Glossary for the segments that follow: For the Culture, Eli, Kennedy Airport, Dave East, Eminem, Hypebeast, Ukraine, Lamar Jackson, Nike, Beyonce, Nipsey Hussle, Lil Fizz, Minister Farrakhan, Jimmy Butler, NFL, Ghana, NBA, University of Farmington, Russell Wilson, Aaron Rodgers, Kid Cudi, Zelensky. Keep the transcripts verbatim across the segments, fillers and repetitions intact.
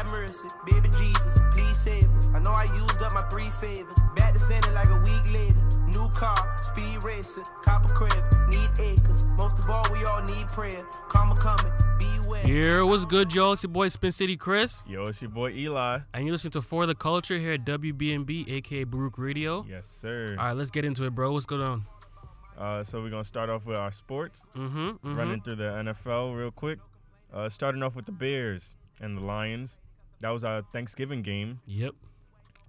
have mercy, baby Jesus, please save us. I know I used up my three favors, back to sending like a week later. New car, speed racer, copper crib, need acres. Most of all, we all need prayer. Karma coming, beware. Here, what's good, y'all? It's your boy Spin City Chris. Yo, it's your boy Eli. And you listen to For the Culture here at W B N B, aka Baruch Radio. Yes, sir. All right, let's get into it, bro. What's going on? Uh, so we're gonna start off with our sports, mm-hmm, mm-hmm. running through the N F L real quick. Uh, starting off with the Bears and the Lions. That was our Thanksgiving game. Yep.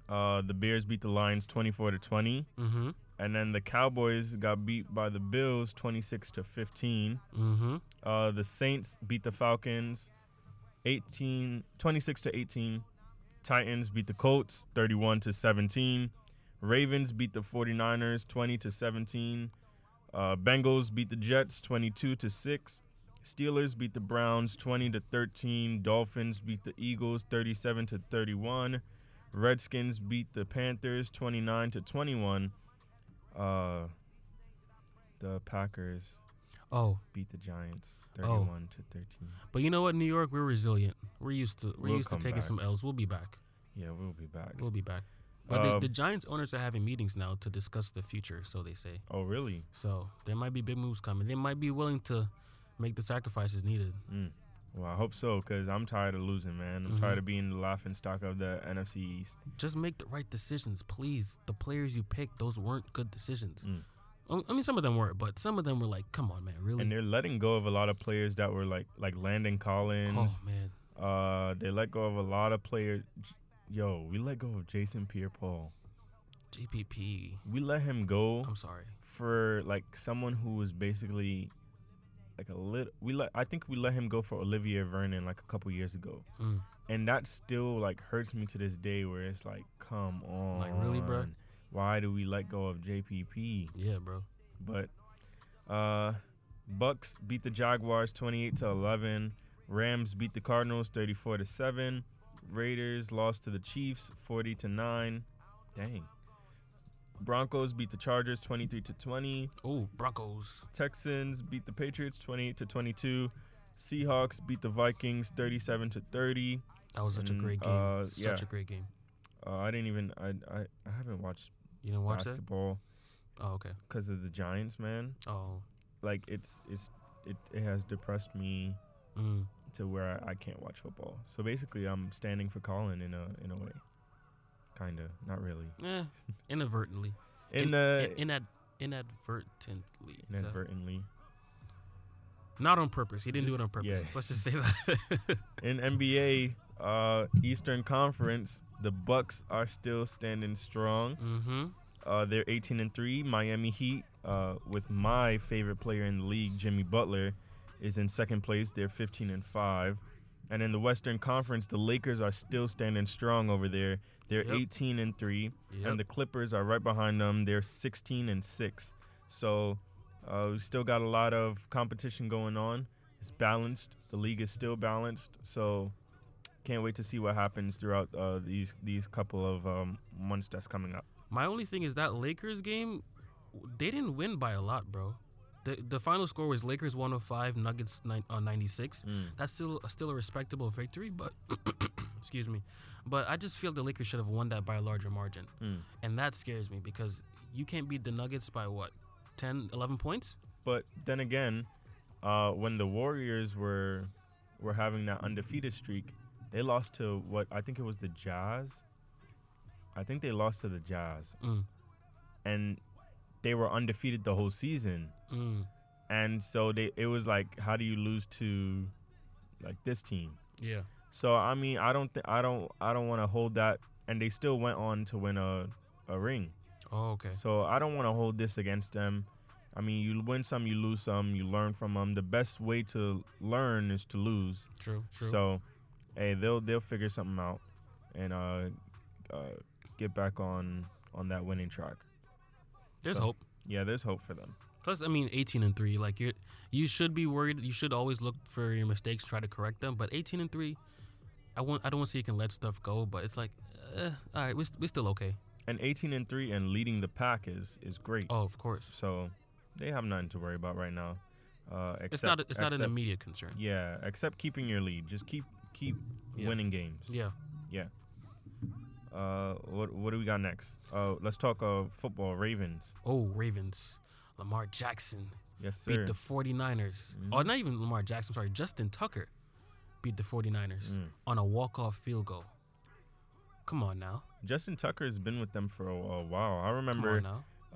Uh, the Bears beat the Lions twenty-four to twenty, mm-hmm. and then the Cowboys got beat by the Bills twenty-six to fifteen. Mm-hmm. Uh, the Saints beat the Falcons eighteen, twenty-six to eighteen. Titans beat the Colts thirty-one to seventeen. Ravens beat the 49ers twenty to seventeen. Uh, Bengals beat the Jets twenty-two to six. Steelers beat the Browns twenty to thirteen. Dolphins beat the Eagles thirty-seven to thirty-one. Redskins beat the Panthers twenty-nine to twenty-one. Uh, the Packers oh. beat the Giants thirty-one to thirteen. But you know what, New York, we're resilient. We're used to we're we'll used to taking back. some L's. We'll be back. Yeah, we'll be back. We'll be back. But the, the Giants owners are having meetings now to discuss the future, so they say. Oh, really? So there might be big moves coming. They might be willing to make the sacrifices needed. Mm. Well, I hope so, because I'm tired of losing, man. I'm mm-hmm. tired of being the laughing stock of the N F C East. Just make the right decisions, please. The players you picked, those weren't good decisions. Mm. I mean, some of them weren't, but some of them were like, come on, man, really? And they're letting go of a lot of players that were like, like Landon Collins. Oh, man. Uh, they let go of a lot of players. Yo, we let go of Jason Pierre-Paul. J P P. We let him go. I'm sorry. For, like, someone who was basically, like, a little... We let, I think we let him go for Olivier Vernon, like, a couple years ago. Mm. And that still, like, hurts me to this day where it's like, come on. Like, really, bro? Why do we let go of J P P? Yeah, bro. But uh, Bucks beat the Jaguars twenty-eight to eleven. Rams beat the Cardinals thirty-four to seven. Raiders lost to the Chiefs forty to nine. Dang. Broncos beat the Chargers twenty-three to twenty. Oh, Broncos. Texans beat the Patriots twenty-eight to twenty-two. Seahawks beat the Vikings thirty-seven to thirty. That was such and, a great game. Uh, such yeah. a great game. Uh, I didn't even I, I I haven't watched You didn't watch basketball. That? Oh, okay. Cuz of the Giants, man. Oh. Like it's it's it, it has depressed me. Mm. To where I, I can't watch football. So basically, I'm standing for Colin in a in a way, kind of, not really. Yeah, inadvertently. in, in the in, inad, inadvertently. Inadvertently. So. Not on purpose. He didn't just, do it on purpose. Yeah. Let's just say that. In N B A uh, Eastern Conference, the Bucks are still standing strong. Mm-hmm. Uh, they're eighteen and three. Miami Heat, uh, with my favorite player in the league, Jimmy Butler, is in second place. They're fifteen and five. And in the Western Conference, the Lakers are still standing strong over there. They're yep. eighteen and three. Yep. And the Clippers are right behind them. They're sixteen and six. So uh, we still got a lot of competition going on. It's balanced. The league is still balanced. So can't wait to see what happens throughout uh, these these couple of um, months that's coming up. My only thing is that Lakers game, they didn't win by a lot, bro. The the final score was Lakers one oh five, Nuggets ninety-six. Mm. That's still still a respectable victory, but excuse me. But I just feel the Lakers should have won that by a larger margin. Mm. And that scares me because you can't beat the Nuggets by what? ten, eleven points? But then again, uh, when the Warriors were were having that undefeated streak, they lost to what? I think it was the Jazz. I think they lost to the Jazz. Mm. And they were undefeated the whole season. Mm. And so they, it was like, how do you lose to like this team? Yeah. So I mean, I don't think I don't I don't want to hold that, and they still went on to win a a ring. Oh, okay. So I don't want to hold this against them. I mean, you win some, you lose some, you learn from them. The best way to learn is to lose. True. True. So, hey, they'll they'll figure something out, and uh, uh get back on on that winning track. There's so, hope. Yeah, there's hope for them. Plus, I mean, eighteen and three, like you you should be worried. You should always look for your mistakes, try to correct them. But eighteen and three, I won't I don't want to say you can let stuff go, but it's like, uh, all right, we're, we're still okay. And eighteen and three and leading the pack is is great. Oh, of course. So they have nothing to worry about right now. Uh, except, it's not a, it's except, not an immediate concern. Yeah, except keeping your lead. Just keep keep yeah. winning games. Yeah. Yeah. Uh, what what do we got next? Uh, let's talk uh football. Ravens. Oh, Ravens. Lamar Jackson. Yes, sir. Beat the 49ers. Mm-hmm. Oh, not even Lamar Jackson. Sorry, Justin Tucker beat the 49ers mm. on a walk-off field goal. Come on now. Justin Tucker has been with them for a, a while. I remember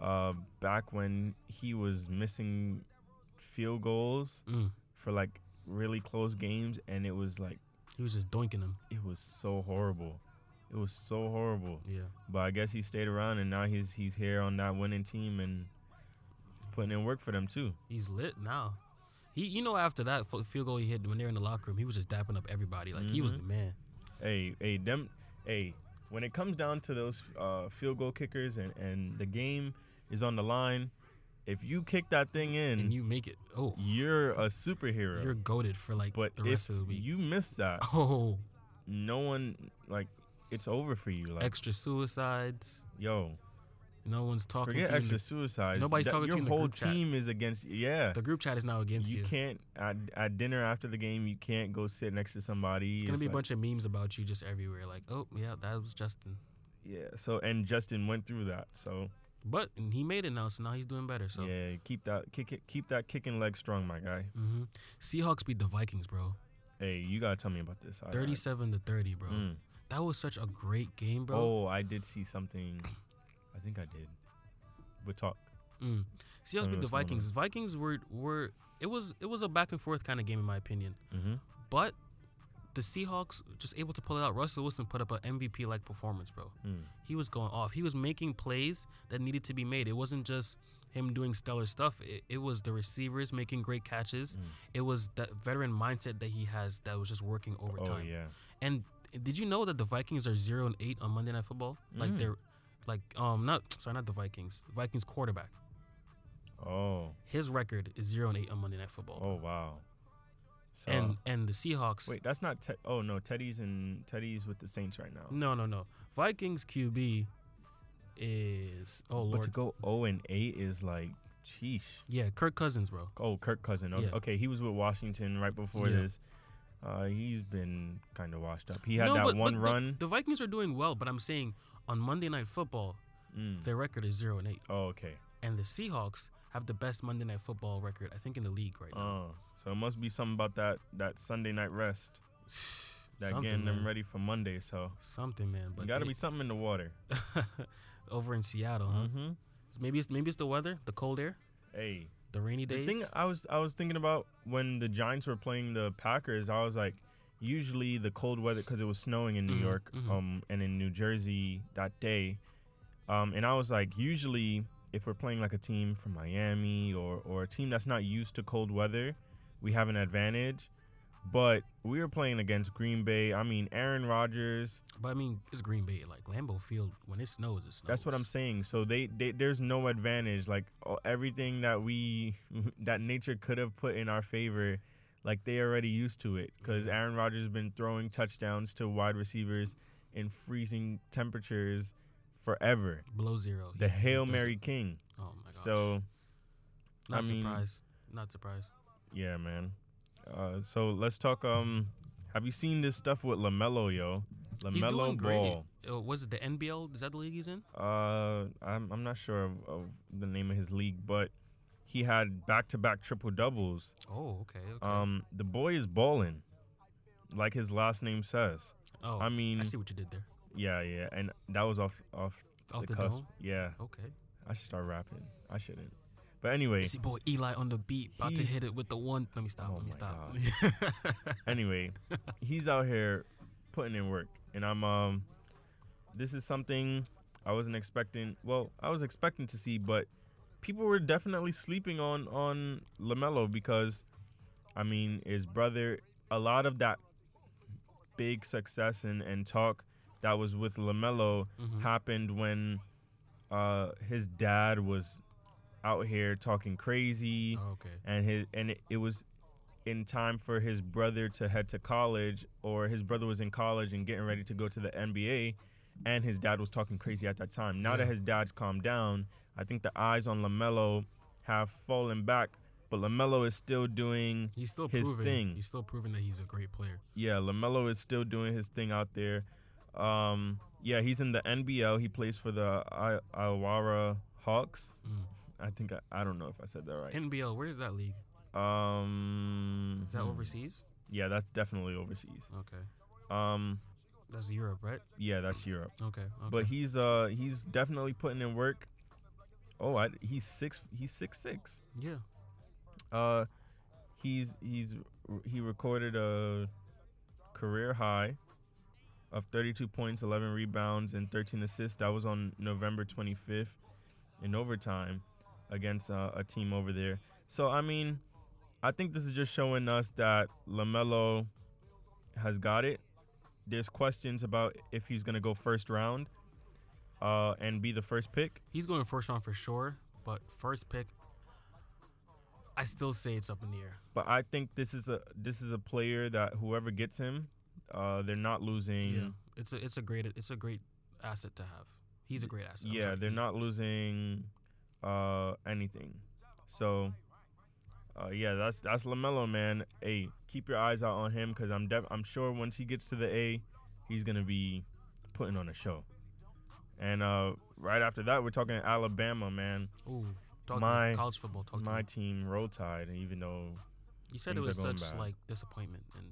uh, back when he was missing field goals mm. for like really close games, and it was like he was just doinking them. It was so horrible. It was so horrible. Yeah. But I guess he stayed around, and now he's he's here on that winning team and putting in work for them too. He's lit now. He, you know, after that field goal he hit when they were in the locker room, he was just dapping up everybody like mm-hmm. he was the man. Hey, hey, them, hey. When it comes down to those uh, field goal kickers and, and the game is on the line, if you kick that thing in and you make it, oh, you're a superhero. You're goated for like but the rest of the week. You miss that. Oh, no one like. It's over for you. Like, extra suicides. Yo. No one's talking Forget to you. Forget extra suicides. Nobody's that, talking to you in the group chat. Your whole team is against you. Yeah. The group chat is now against you. You can't, at, at dinner after the game, you can't go sit next to somebody. It's going to be like, a bunch of memes about you just everywhere. Like, oh, yeah, that was Justin. Yeah. So, and Justin went through that, so. But he made it now, so now he's doing better, so. Yeah, keep that kick it, keep that kicking leg strong, my guy. Mm-hmm. Seahawks beat the Vikings, bro. Hey, you got to tell me about this. thirty-seven to thirty, bro. Mm. That was such a great game, bro. Oh, I did see something. I think I did. But talk. Mm. See, I was with the Vikings. Vikings were were it was it was a back and forth kind of game in my opinion. Mm-hmm. But the Seahawks just able to pull it out. Russell Wilson put up an M V P like performance, bro. Mm. He was going off. He was making plays that needed to be made. It wasn't just him doing stellar stuff. It, it was the receivers making great catches. Mm. It was that veteran mindset that he has that was just working overtime. Oh yeah. And did you know that the Vikings are zero and eight on Monday Night Football? Mm. Like they're, like um not sorry not the Vikings. The Vikings quarterback. Oh. His record is zero and eight on Monday Night Football. Oh wow. So, and and the Seahawks. Wait, that's not. Te- oh no, Teddy's and Teddy's with the Saints right now. No no no. Vikings Q B is oh lord. But to go zero and eight is like. Sheesh. Yeah, Kirk Cousins, bro. Oh, Kirk Cousins. Okay, yeah. okay he was with Washington right before yeah. this. Uh, he's been kind of washed up. He had no, that but, one but run. The, the Vikings are doing well, but I'm saying on Monday Night Football, mm. their record is zero and eight. Oh, okay. And the Seahawks have the best Monday Night Football record, I think, in the league right now. Oh, so it must be something about that that Sunday night rest, that something, getting them man. ready for Monday. So something, man. But got to be something in the water. Over in Seattle, huh? Mm-hmm. Maybe it's maybe it's the weather, the cold air. Hey. The rainy days. The thing I was I was thinking about when the Giants were playing the Packers, I was like, usually the cold weather, because it was snowing in New mm-hmm, York mm-hmm. um, and in New Jersey that day, um, and I was like, usually if we're playing like a team from Miami or or a team that's not used to cold weather, we have an advantage. But we were playing against Green Bay. I mean, Aaron Rodgers. But, I mean, it's Green Bay. Like, Lambeau Field, when it snows, it snows. That's what I'm saying. So, they, they there's no advantage. Like, oh, everything that we, that nature could have put in our favor, like, they already used to it. Because Aaron Rodgers has been throwing touchdowns to wide receivers in freezing temperatures forever. Below zero. The yeah, Hail Mary King. Oh, my gosh. So, Not I surprised. Mean, Not surprised. Yeah, man. Uh, so let's talk. Um, have you seen this stuff with LaMelo, yo? LaMelo Ball. Uh, was it the N B L? Is that the league he's in? Uh, I'm I'm not sure of, of the name of his league, but he had back-to-back triple doubles. Oh, okay. okay. Um, the boy is balling, like his last name says. Oh, I mean, I see what you did there. Yeah, yeah, and that was off off, off the, the cusp. Dome? Yeah. Okay. I should start rapping. I shouldn't. But anyway, it's your boy Eli on the beat, about to hit it with the one. Let me stop. Oh let me stop. Anyway, he's out here putting in work, and I'm. Um, this is something I wasn't expecting. Well, I was expecting to see, but people were definitely sleeping on on LaMelo because, I mean, his brother. A lot of that big success and, and talk that was with LaMelo mm-hmm. happened when uh, his dad was. Out here talking crazy, oh, okay. and his and it, it was in time for his brother to head to college, or his brother was in college and getting ready to go to the N B A, and his dad was talking crazy at that time. Now yeah. that his dad's calmed down, I think the eyes on LaMelo have fallen back But LaMelo is still doing he's still his proving, thing. He's still proving that he's a great player. Yeah, LaMelo is still doing his thing out there. Um, yeah, he's in the N B L. He plays for the I- Illawarra Hawks. Mm. I think I, I don't know if I said that right. N B L, where is that league? Um, is that overseas? Yeah, that's definitely overseas. Okay. Um, that's Europe, right? Yeah, that's Europe. Okay. okay. But he's uh he's definitely putting in work. Oh, I, he's six. He's six six. Yeah. Uh, he's he's he recorded a career high of thirty-two points, eleven rebounds, and thirteen assists. That was on November twenty-fifth in overtime against uh, a team over there. So I mean, I think this is just showing us that LaMelo has got it. There's questions about if he's gonna go first round, uh, and be the first pick. He's going first round for sure, but first pick, I still say it's up in the air. But I think this is a this is a player that whoever gets him, uh, they're not losing. Yeah, it's a it's a great it's a great asset to have. He's a great asset. Yeah, sorry, they're not losing uh, anything. So, uh, yeah, that's that's LaMelo, man. Hey, keep your eyes out on him because I'm def- I'm sure once he gets to the A, he's gonna be putting on a show. And uh, right after that, we're talking Alabama, man. Ooh. Talk my college football. Talk my team, Roll Tide, even though you said it was such bad. like disappointment, and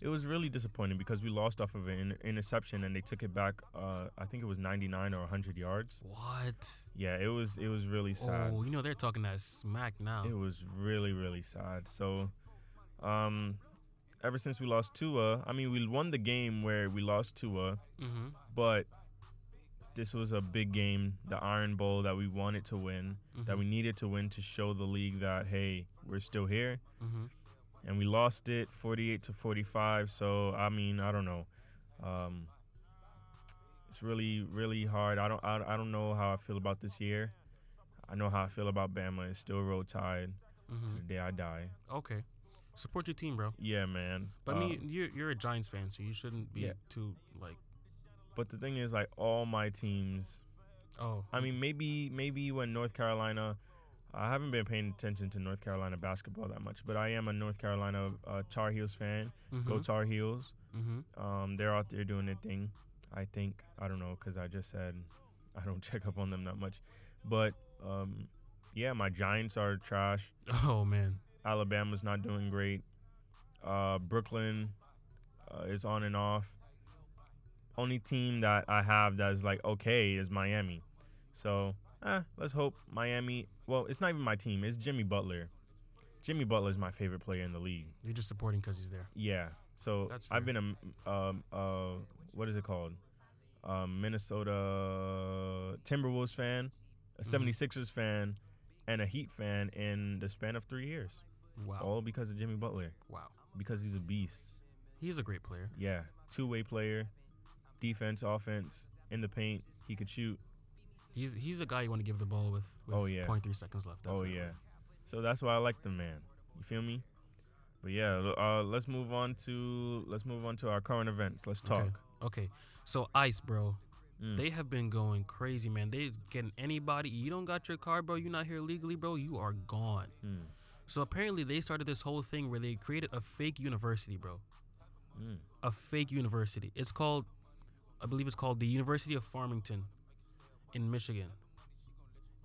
it was really disappointing because we lost off of an inter- interception, and they took it back. Uh, I think it was ninety-nine or one hundred yards. What? Yeah, it was. It was really sad. Oh, you know they're talking that smack now. It was really, really sad. So, um, ever since we lost Tua, I mean, we won the game where we lost Tua, mm-hmm. but. This was a big game, the Iron Bowl that we wanted to win, mm-hmm. that we needed to win to show the league that, hey, we're still here. Mm-hmm. And we lost it forty-eight to forty-five. So, I mean, I don't know. Um, it's really, really hard. I don't I, I don't know how I feel about this year. I know how I feel about Bama. It's still Roll Tide mm-hmm. to the day I die. Okay. Support your team, bro. Yeah, man. But, um, I mean, you're, you're a Giants fan, so you shouldn't be yeah. too, like, But the thing is, like, all my teams. Oh. I mean, maybe maybe when North Carolina. I haven't been paying attention to North Carolina basketball that much, but I am a North Carolina uh, Tar Heels fan. Mm-hmm. Go Tar Heels. Mm-hmm. Um, they're out there doing their thing, I think. I don't know, because I just said I don't check up on them that much. But, um, yeah, my Giants are trash. Oh, man. Alabama's not doing great. Uh, Brooklyn uh, is on and off. Only team that I have that is like okay is Miami, so eh, let's hope Miami. Well, it's not even my team. It's Jimmy Butler. Jimmy Butler is my favorite player in the league. You're just supporting because he's there. Yeah. So I've been a um uh what is it called, um, Minnesota Timberwolves fan, a seventy-sixers mm-hmm. fan, and a Heat fan in the span of three years. Wow. All because of Jimmy Butler. Wow. Because he's a beast. He's a great player. Yeah, two-way player. Defense, offense, in the paint, he could shoot. He's he's a guy you want to give the ball with, with oh, yeah. zero point three seconds left. Definitely. Oh, yeah. So that's why I like the man. You feel me? But, yeah, uh, let's move on to let's move on to our current events. Let's talk. Okay. okay. So, ICE, bro, mm. they have been going crazy, man. They getting anybody. You don't got your car, bro. You're not here legally, bro. You are gone. Mm. So, apparently, they started this whole thing where they created a fake university, bro. Mm. A fake university. It's called... I believe it's called the University of Farmington in Michigan.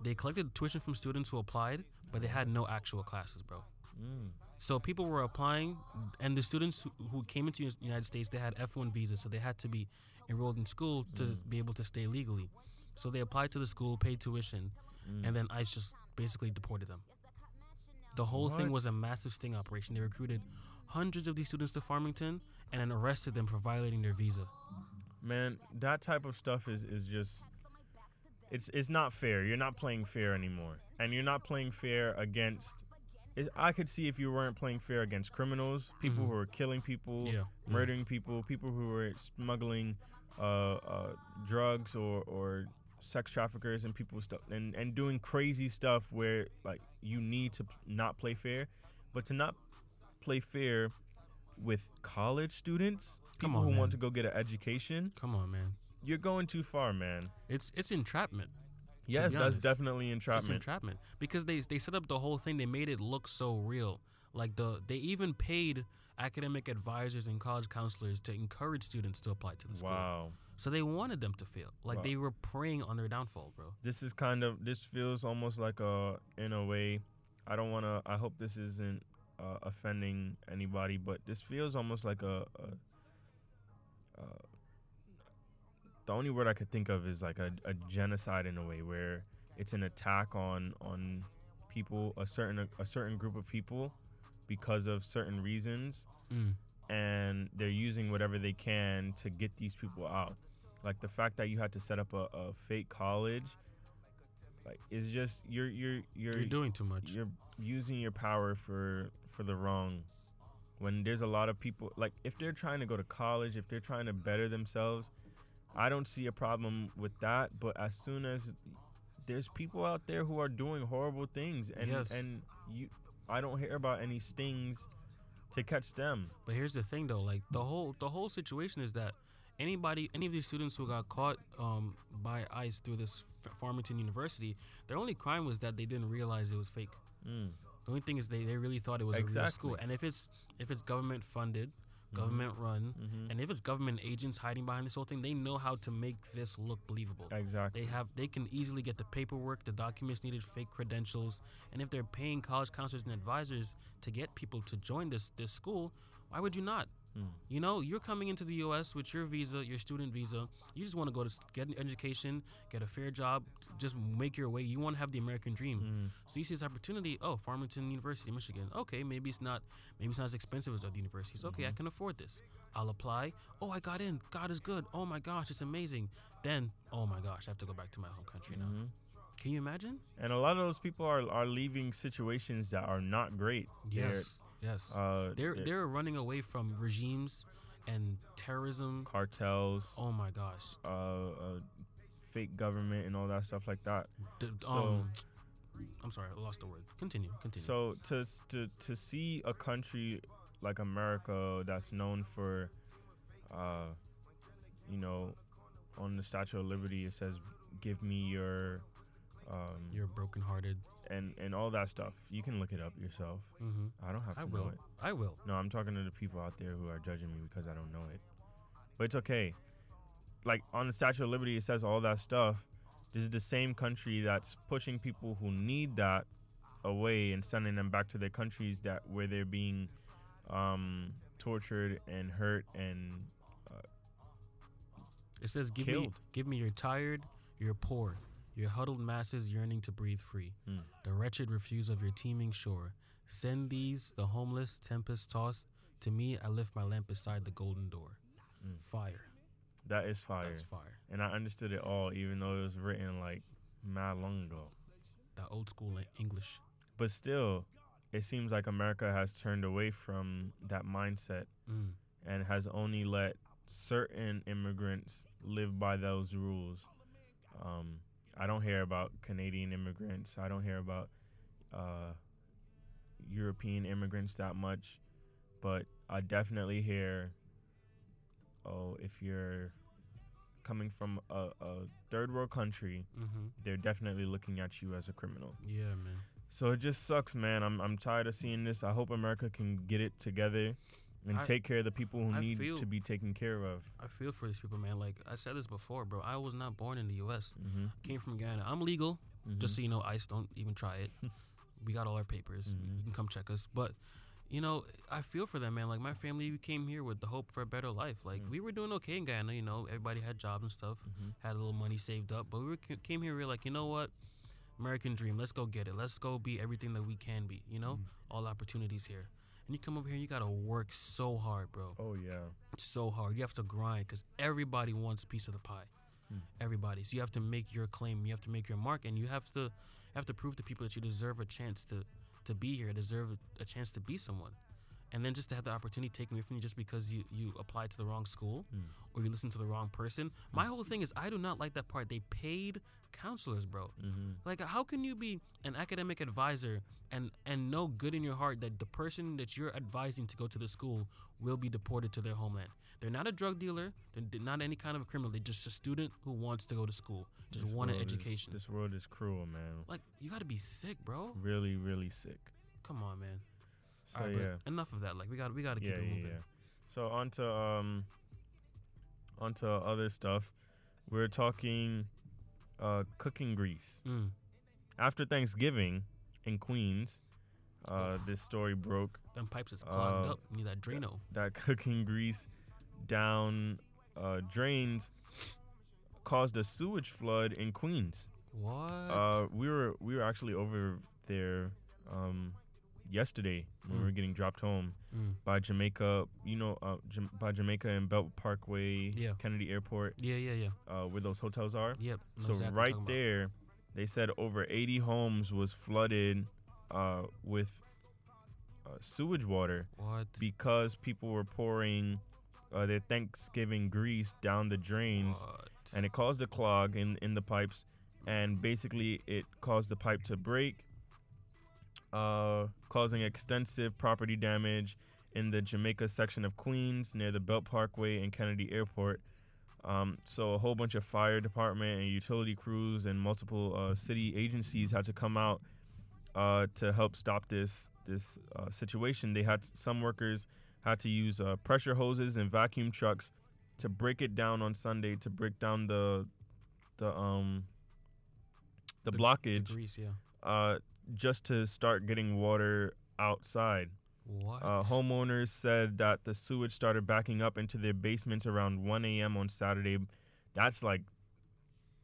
They collected tuition from students who applied, but they had no actual classes, bro. Mm. So people were applying, and the students who, who came into the United States, they had F one visas, so they had to be enrolled in school to mm. be able to stay legally. So they applied to the school, paid tuition, mm. and then ICE just basically deported them. The whole what? thing was a massive sting operation. They recruited hundreds of these students to Farmington and then arrested them for violating their visa. Man, that type of stuff is, is just, it's it's not fair. You're not playing fair anymore. And you're not playing fair against, it, I could see if you weren't playing fair against criminals, people mm-hmm. who are killing people, yeah. murdering yeah. people, people who are smuggling uh, uh, drugs or, or sex traffickers and people stuff, and, and doing crazy stuff where, like, you need to not play fair. But to not play fair with college students, People Come on, who man. want to go get an education. Come on, man. You're going too far, man. It's it's entrapment. Yes, that's definitely entrapment. It's entrapment because they they set up the whole thing. They made it look so real. Like the they even paid academic advisors and college counselors to encourage students to apply to the school. Wow. So they wanted them to fail. Like wow. They were preying on their downfall, bro. This is kind of this feels almost like a in a way. I don't want to. I hope this isn't uh, offending anybody, but this feels almost like a. a uh, the only word I could think of is like a, a genocide in a way, where it's an attack on on people, a certain a, a certain group of people, because of certain reasons, mm. and they're using whatever they can to get these people out. Like the fact that you had to set up a, a fake college, like it's just you're you're you're you're doing too much. You're using your power for for the wrong. When there's a lot of people, like if they're trying to go to college, if they're trying to better themselves, I don't see a problem with that. But as soon as there's people out there who are doing horrible things, and yes. and you, I don't hear about any stings to catch them. But here's the thing, though. Like the whole the whole situation is that anybody, any of these students who got caught um, by ICE through this F- Farmington University, their only crime was that they didn't realize it was fake. Mm. The only thing is they, they really thought it was exactly. a real school. And if it's if it's government funded. Government run, mm-hmm. and if it's government agents hiding behind this whole thing, they know how to make this look believable. Exactly. They have, they can easily get the paperwork, the documents needed, fake credentials, and if they're paying college counselors and advisors to get people to join this this school, why would you not? Mm. You know, you're coming into the U S with your visa, your student visa. You just want to go to get an education, get a fair job, just make your way. You want to have the American dream. Mm. So you see this opportunity. Oh, Farmington University, Michigan. Okay, maybe it's not, maybe it's not as expensive as other universities. Mm-hmm. Okay, I can afford this. I'll apply. Oh, I got in. God is good. Oh my gosh, it's amazing. Then, oh my gosh, I have to go back to my home country mm-hmm. now. Can you imagine? And a lot of those people are are leaving situations that are not great. Yes. They're, Yes, uh, they're they're running away from regimes and terrorism, cartels. Oh my gosh, uh, uh, fake government and all that stuff like that. D- so, um, I'm sorry, I lost the word. Continue, continue. So to to to see a country like America that's known for, uh, you know, on the Statue of Liberty it says, "Give me your." Um, You're brokenhearted, and and all that stuff. You can look it up yourself. Mm-hmm. I don't have to I will. know it. I will. No, I'm talking to the people out there who are judging me because I don't know it. But it's okay. Like on the Statue of Liberty, it says all that stuff. This is the same country that's pushing people who need that away and sending them back to their countries that where they're being um, tortured and hurt and. Uh, it says, "Give killed. me, give me. You're tired. You're poor. Your huddled masses yearning to breathe free, mm. the wretched refuse of your teeming shore. Send these, the homeless, tempest-tossed. To me, I lift my lamp beside the golden door." Mm. Fire. That is fire. That's fire. And I understood it all, even though it was written, like, mad long ago. That old school English. But still, it seems like America has turned away from that mindset mm. and has only let certain immigrants live by those rules. Um... I don't hear about Canadian immigrants. I don't hear about uh, European immigrants that much. But I definitely hear, oh, if you're coming from a, a third world country, mm-hmm. they're definitely looking at you as a criminal. Yeah, man. So it just sucks, man. I'm I'm tired of seeing this. I hope America can get it together and I, take care of the people who I need feel, to be taken care of. I feel for these people, man. Like, I said this before, bro. I was not born in the U S Mm-hmm. I came from Ghana. I'm legal, mm-hmm. just so you know, ICE, don't even try it. We got all our papers. Mm-hmm. You can come check us. But, you know, I feel for them, man. Like, my family came here with the hope for a better life. Like, mm-hmm. we were doing okay in Ghana, you know. Everybody had jobs and stuff, mm-hmm. had a little money saved up. But we were, came here, we were like, you know what? American dream. Let's go get it. Let's go be everything that we can be, you know. Mm-hmm. All opportunities here. And you come over here, you gotta work so hard, bro. Oh, yeah. So hard. You have to grind because everybody wants a piece of the pie. Hmm. Everybody. So you have to make your claim. You have to make your mark. And you have to have to prove to people that you deserve a chance to, to be here, deserve a chance to be someone. And then just to have the opportunity taken away from you just because you, you applied to the wrong school mm. or you listened to the wrong person. Mm. My whole thing is I do not like that part. They paid counselors, bro. Mm-hmm. Like, how can you be an academic advisor and, and know good in your heart that the person that you're advising to go to the school will be deported to their homeland? They're not a drug dealer. They're not any kind of a criminal. They're just a student who wants to go to school, just want an education. Is, this world is cruel, man. Like, you got to be sick, bro. Really, really sick. Come on, man. So, all right, yeah. Enough of that. Like, we got we got to keep yeah, it moving. Yeah, yeah. So on to um, on to other stuff. We're talking uh, cooking grease. Mm. After Thanksgiving in Queens, uh, this story broke. Them pipes is clogged uh, up. You need that Drano. That, that cooking grease down uh, drains caused a sewage flood in Queens. What? Uh, we were we were actually over there. Um, yesterday when mm. we were getting dropped home mm. by Jamaica, you know, uh, Jam- by Jamaica and Belt Parkway, yeah. Kennedy Airport. Yeah, yeah, yeah. Uh, where those hotels are. Yep. So exactly right there, about. They said over eighty homes was flooded uh, with uh, sewage water. What? Because people were pouring uh, their Thanksgiving grease down the drains. What? And it caused a clog in, in the pipes. And basically it caused the pipe to break. Uh, causing extensive property damage in the Jamaica section of Queens near the Belt Parkway and Kennedy Airport. Um, so a whole bunch of fire department and utility crews and multiple uh, city agencies had to come out uh, to help stop this this uh, situation. They had some workers had to use uh, pressure hoses and vacuum trucks to break it down on Sunday to break down the the um the, the blockage. The grease, yeah. Uh, just to start getting water outside. What? Uh, homeowners said that the sewage started backing up into their basements around one a.m. on Saturday. That's like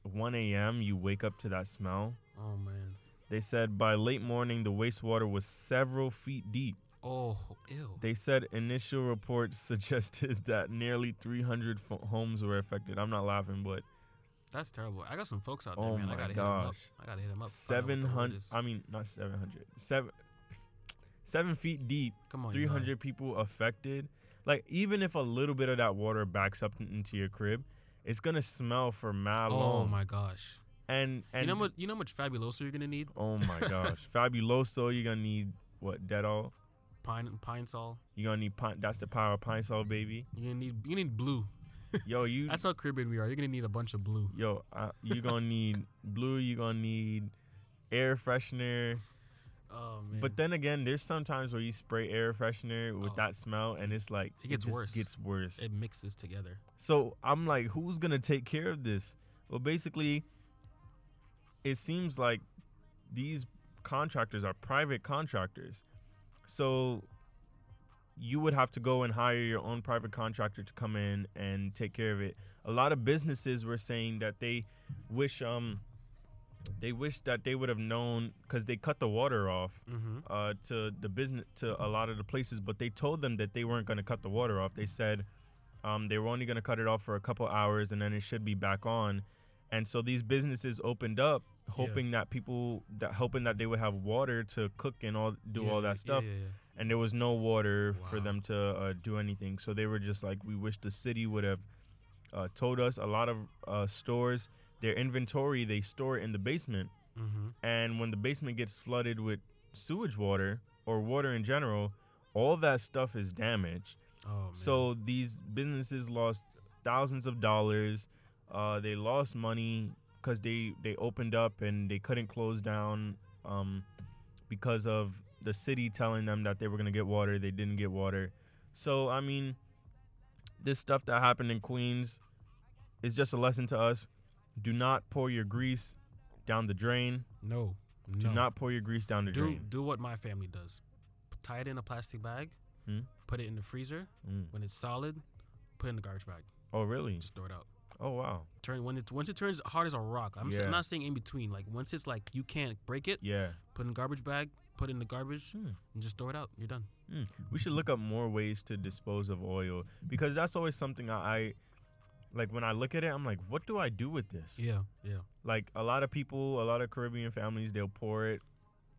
one a.m. You wake up to that smell. Oh, man. They said by late morning, the wastewater was several feet deep. Oh, ew. They said initial reports suggested that nearly three hundred fo- homes were affected. I'm not laughing, but... That's terrible. I got some folks out there, oh man. I gotta gosh. hit them up. I gotta hit them up. Seven hundred. I mean, not seven hundred. Seven. Seven feet deep. Come on. Three hundred people affected. Like, even if a little bit of that water backs up into your crib, it's gonna smell for mad oh long. Oh my gosh. And and you know what? You know how much Fabuloso you're gonna need. Oh my gosh, Fabuloso. You're gonna need what? Dettol. Pine Pine Sol. You're gonna need pine. That's the power of Pine Sol, baby. You need you need blue. Yo, you. That's how Caribbean we are. You're gonna need a bunch of blue. Yo, uh, you're gonna need blue. You're gonna need air freshener. Oh man! But then again, there's sometimes where you spray air freshener with oh. that smell, and it's like it gets it just worse. Gets worse. It mixes together. So I'm like, who's gonna take care of this? Well, basically, it seems like these contractors are private contractors. So. You would have to go and hire your own private contractor to come in and take care of it. A lot of businesses were saying that they wish um they wish that they would have known because they cut the water off mm-hmm. uh, to the business to a lot of the places, but they told them that they weren't going to cut the water off. They said um, they were only going to cut it off for a couple hours and then it should be back on. And so these businesses opened up, hoping yeah. that people that hoping that they would have water to cook and all do yeah, all that stuff. Yeah, yeah, yeah. And there was no water wow. for them to uh, do anything. So they were just like, we wish the city would have uh, told us. A lot of uh, stores, their inventory, they store it in the basement. Mm-hmm. And when the basement gets flooded with sewage water or water in general, all that stuff is damaged. Oh, man. So these businesses lost thousands of dollars. Uh, they lost money because they, they opened up and they couldn't close down um, because of... the city telling them that they were going to get water. They didn't get water. So, I mean, this stuff that happened in Queens is just a lesson to us. Do not pour your grease down the drain. No. Do no. not pour your grease down the do, drain. Do what my family does. Tie it in a plastic bag. Hmm? Put it in the freezer. Hmm. When it's solid, put it in the garbage bag. Oh, really? Just throw it out. Oh, wow. Turn when it once it turns hard as a rock. I'm, yeah. sa- I'm not saying in between. Like, once it's like you can't break it, yeah. put in the garbage bag. Put in the garbage mm. and just throw it out. You're done. Mm. We should look up more ways to dispose of oil because that's always something I, I like when I look at it, I'm like, what do I do with this? Yeah, yeah. Like a lot of people, a lot of Caribbean families, they'll pour it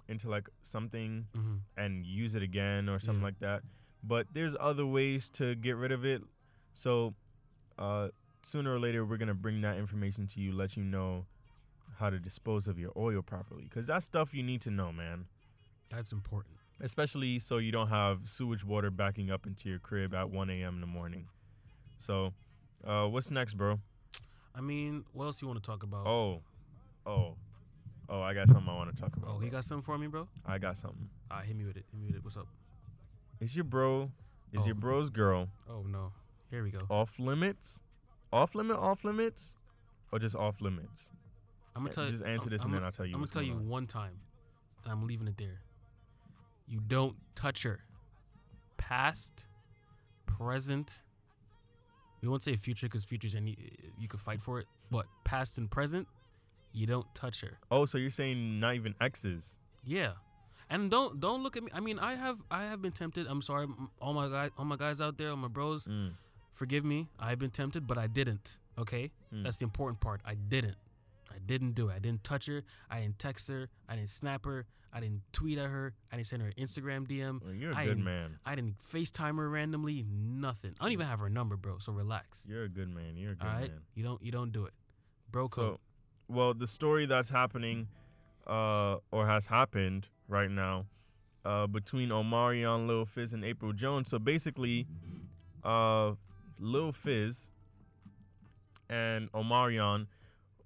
into like something mm-hmm. and use it again or something yeah. like that. But there's other ways to get rid of it. So uh, sooner or later, we're going to bring that information to you, let you know how to dispose of your oil properly. Because that's stuff you need to know, man. That's important. Especially so you don't have sewage water backing up into your crib at one a.m. in the morning. So uh, what's next, bro? I mean, what else you want to talk about? Oh, oh, oh, I got something I want to talk about. Oh, he got something for me, bro? I got something. All right, hit me with it. Hit me with it. What's up? Is your bro, is oh. your bro's girl. Oh, no. Here we go. Off limits? Off limit, off limits? Or just off limits? I'm going to tell you. Just answer I'm, this I'm and a, then I'll tell you. I'm going to tell you on. one time, and I'm leaving it there. You don't touch her. Past, present. We won't say future because future's any, you could fight for it. But past and present, you don't touch her. Oh, so you're saying not even exes? Yeah. And don't don't look at me. I mean, I have I have been tempted. I'm sorry, all my guys, all my guys out there, all my bros, mm. forgive me. I've been tempted, but I didn't. Okay, mm. that's the important part. I didn't. I didn't do it. I didn't touch her. I didn't text her. I didn't snap her. I didn't tweet at her. I didn't send her an Instagram D M. Well, you're a I good man. I didn't FaceTime her randomly. Nothing. I don't even have her number, bro. So relax. You're a good man. You're a good all right? man. You don't you don't do it, bro. Code. So, well, the story that's happening, uh, or has happened right now, uh, between Omarion, Lil Fizz, and April Jones. So basically, uh, Lil Fizz and Omarion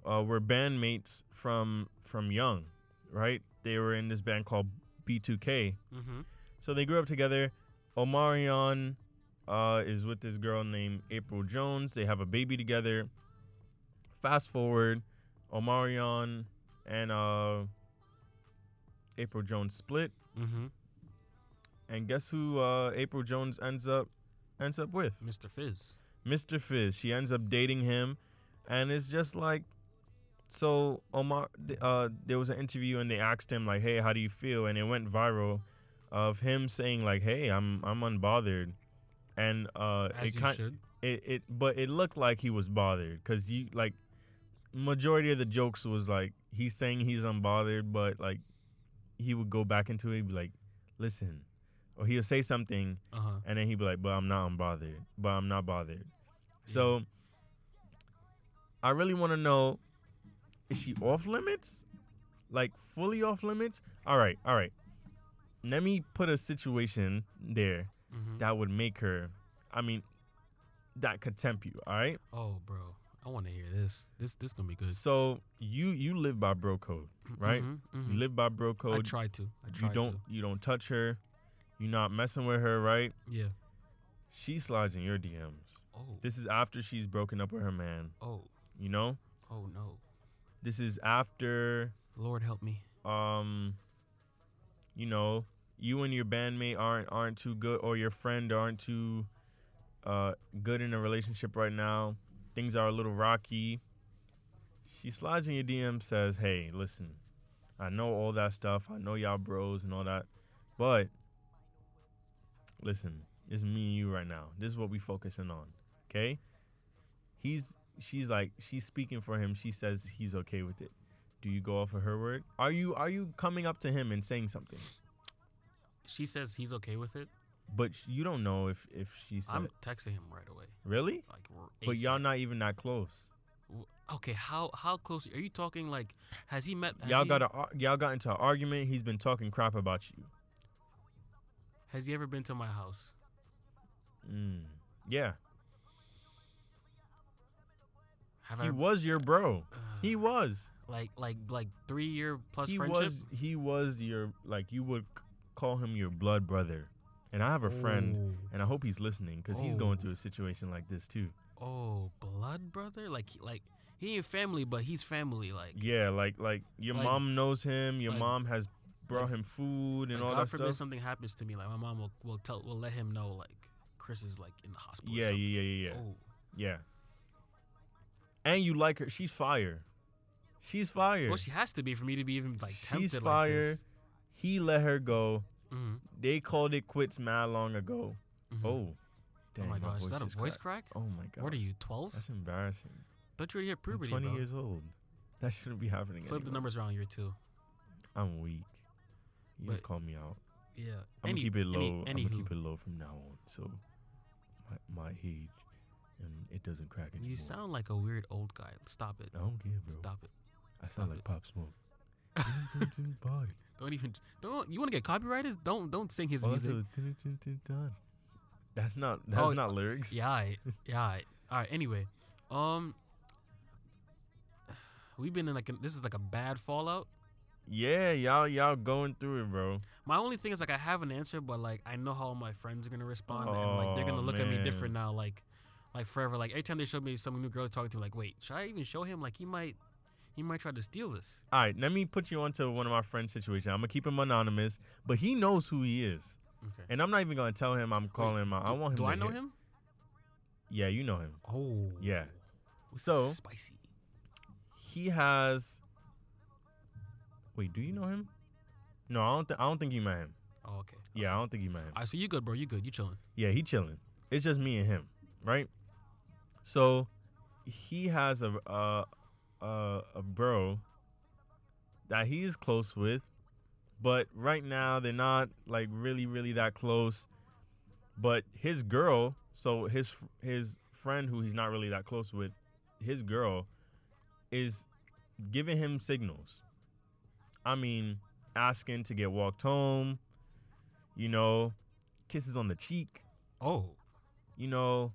uh, were bandmates from from young, right? They were in this band called B two K. Mm-hmm. So they grew up together. Omarion uh, is with this girl named April Jones. They have a baby together. Fast forward, Omarion and uh, April Jones split. Mm-hmm. And guess who uh, April Jones ends up ends up with? Mister Fizz. Mister Fizz. She ends up dating him. And it's just like, so Omar, uh, there was an interview and they asked him like, "Hey, how do you feel?" And it went viral, of him saying like, "Hey, I'm I'm unbothered," and uh, as it you should. It, it but it looked like he was bothered because you like majority of the jokes was like he's saying he's unbothered, but like he would go back into it and be like, "Listen," or he'll say something, uh-huh. and then he'd be like, "But I'm not unbothered. But I'm not bothered." Yeah. So I really want to know. Is she off limits? Like, fully off limits? All right, all right. Let me put a situation there mm-hmm. that would make her, I mean, that could tempt you, all right? Oh, bro, I want to hear this. This this going to be good. So, you you live by bro code, right? Mm-hmm, mm-hmm. You live by bro code. I try to. I try you don't, to. You don't touch her. You're not messing with her, right? Yeah. She slides in your D Ms. Oh. This is after she's broken up with her man. Oh. You know? Oh, no. This is after, Lord help me. Um, you know, you and your bandmate aren't aren't too good, or your friend aren't too uh, good in a relationship right now. Things are a little rocky. She slides in your D M, says, "Hey, listen, I know all that stuff. I know y'all bros and all that, but listen, it's me and you right now. This is what we focusing on, okay?" He's She's like, she's speaking for him. She says he's okay with it. Do you go off of her word? Are you are you coming up to him and saying something? She says he's okay with it. But you don't know if, if she said. I'm texting him right away. Really? Like, but y'all not even that close. Okay, how how close? Are you talking like, has he met? Has y'all, he, got a, y'all got into an argument. He's been talking crap about you. Has he ever been to my house? Mm, yeah. Have he I, was your bro. Uh, he was like like like three year plus he friendship. Was, he was your like you would c- call him your blood brother. And I have a oh. friend, and I hope he's listening because oh. he's going through a situation like this too. Oh, blood brother? Like like he ain't family, but he's family. Like yeah, like like your like, mom knows him. Your like, mom has brought like, him food and like all God that stuff. God forbid something happens to me. Like my mom will will tell will let him know like Chris is like in the hospital. Yeah or yeah yeah yeah oh. yeah. And you like her. She's fire. She's fire. Well, she has to be for me to be even, like, tempted She's fire. Like this. He let her go. Mm-hmm. They called it quits mad long ago. Mm-hmm. Oh. Dang, oh, my, my gosh. Is that a voice crack? crack? Oh, my God. What are you, twelve? That's embarrassing. Thought you were here at puberty, I'm twenty bro. years old. That shouldn't be happening Flip anymore. The numbers around here, too. I'm weak. You but just called me out. Yeah. I'm any, gonna keep it low. Any, any I'm gonna who. keep it low from now on. So my, my age, and it doesn't crack anymore. You sound like a weird old guy. Stop it. I don't care, bro. Stop it. I Stop sound it. like Pop Smoke. Don't even. Don't. You want to get copyrighted? Don't. Don't sing his also, music. Dun, dun, dun, dun. That's not. That's oh, not lyrics. Yeah. I, yeah. I, all right. Anyway, um, we've been in like a, this is like a bad fallout. Yeah, y'all, y'all going through it, bro. My only thing is like I have an answer, but like I know how my friends are gonna respond, oh, and like they're gonna look man. at me different now, like, like forever. Like every time they show me some new girl talking to, like, wait, should I even show him? Like he might. He might try to steal this. All right, let me put you onto one of my friend's situation. I'm going to keep him anonymous, but he knows who he is. Okay. And I'm not even going to tell him I'm calling Wait, him out. Do, I want him do to I know hit. him? Yeah, you know him. Oh. Yeah. So. Spicy. He has. Wait, do you know him? No, I don't, th- I don't think you met him. Oh, okay. Yeah, okay. I don't think you met him. All right, so you good, bro. You good. You chilling. Yeah, he chilling. It's just me and him, right? So he has a... Uh, Uh, a bro that he is close with, but right now they're not like really, really that close. But his girl, so his his friend who he's not really that close with, his girl is giving him signals. I mean, asking to get walked home, you know, kisses on the cheek. Oh, you know,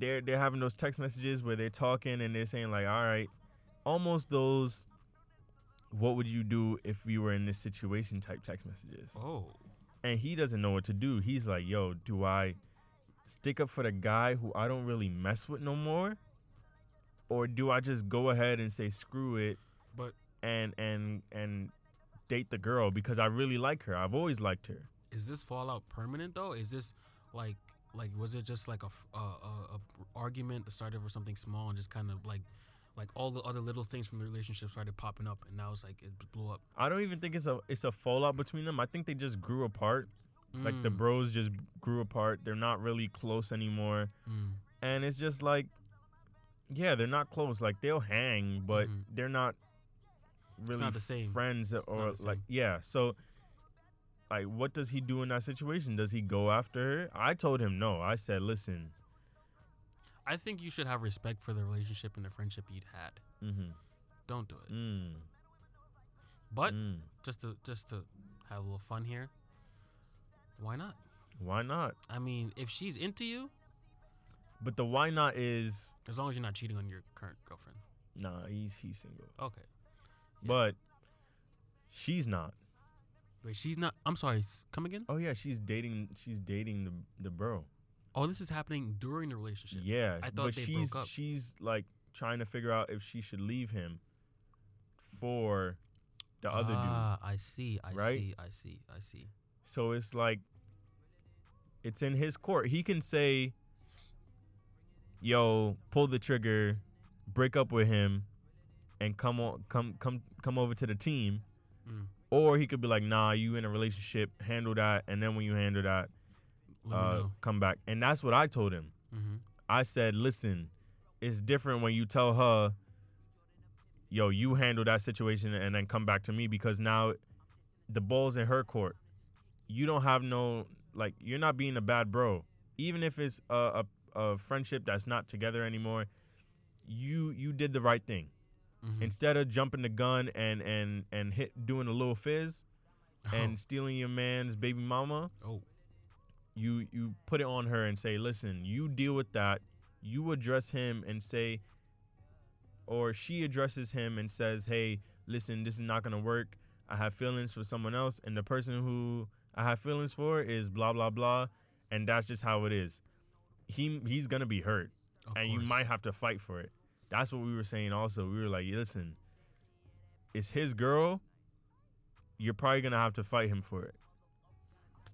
they're they're having those text messages where they're talking and they're saying like, all right. Almost those, what would you do if you were in this situation type text messages. Oh. And he doesn't know what to do. He's like, yo, do I stick up for the guy who I don't really mess with no more? Or do I just go ahead and say, screw it but and and and date the girl because I really like her. I've always liked her. Is this fallout permanent, though? Is this like, like was it just like a, a, a, a argument that started over something small and just kind of like, like all the other little things from the relationship started popping up, and now it's like it blew up. I don't even think it's a it's a fallout between them. I think they just grew apart. Mm. Like the bros just grew apart. They're not really close anymore. Mm. And it's just like, yeah, they're not close. Like they'll hang, but mm. they're not really it's not the same. friends it's or like yeah. So like, what does he do in that situation? Does he go after her? I told him no. I said, listen. I think you should have respect for the relationship and the friendship you'd had. Mm-hmm. Don't do it. Mm. But mm. just to just to have a little fun here, why not? Why not? I mean, if she's into you. But the why not is as long as you're not cheating on your current girlfriend. Nah, he's he's single. Okay. Yeah. But she's not. Wait, she's not. I'm sorry. Come again? Oh yeah, she's dating. She's dating the the bro. Oh, this is happening during the relationship. Yeah, I thought but they she's, broke up. She's like trying to figure out if she should leave him for the ah, other dude. Ah, I see. I right? see. I see. I see. So it's like it's in his court. He can say, "Yo, pull the trigger, break up with him, and come on, come, come, come over to the team." Mm. Or he could be like, "Nah, you in a relationship. Handle that, and then when you handle that." Uh, come back. And that's what I told him. Mm-hmm. I said, listen, it's different when you tell her, yo, you handle that situation and then come back to me, because now the ball's in her court. You don't have no, like, you're not being a bad bro. Even if it's a, a, a friendship that's not together anymore, you you did the right thing. Mm-hmm. Instead of jumping the gun and, and, and hit doing a Lil Fizz and stealing your man's baby mama. Oh. You you put it on her and say, listen, you deal with that. You address him and say, or she addresses him and says, hey, listen, this is not going to work. I have feelings for someone else. And the person who I have feelings for is blah, blah, blah. And that's just how it is. He He's going to be hurt. Of and course. You might have to fight for it. That's what we were saying also. We were like, listen, it's his girl. You're probably going to have to fight him for it.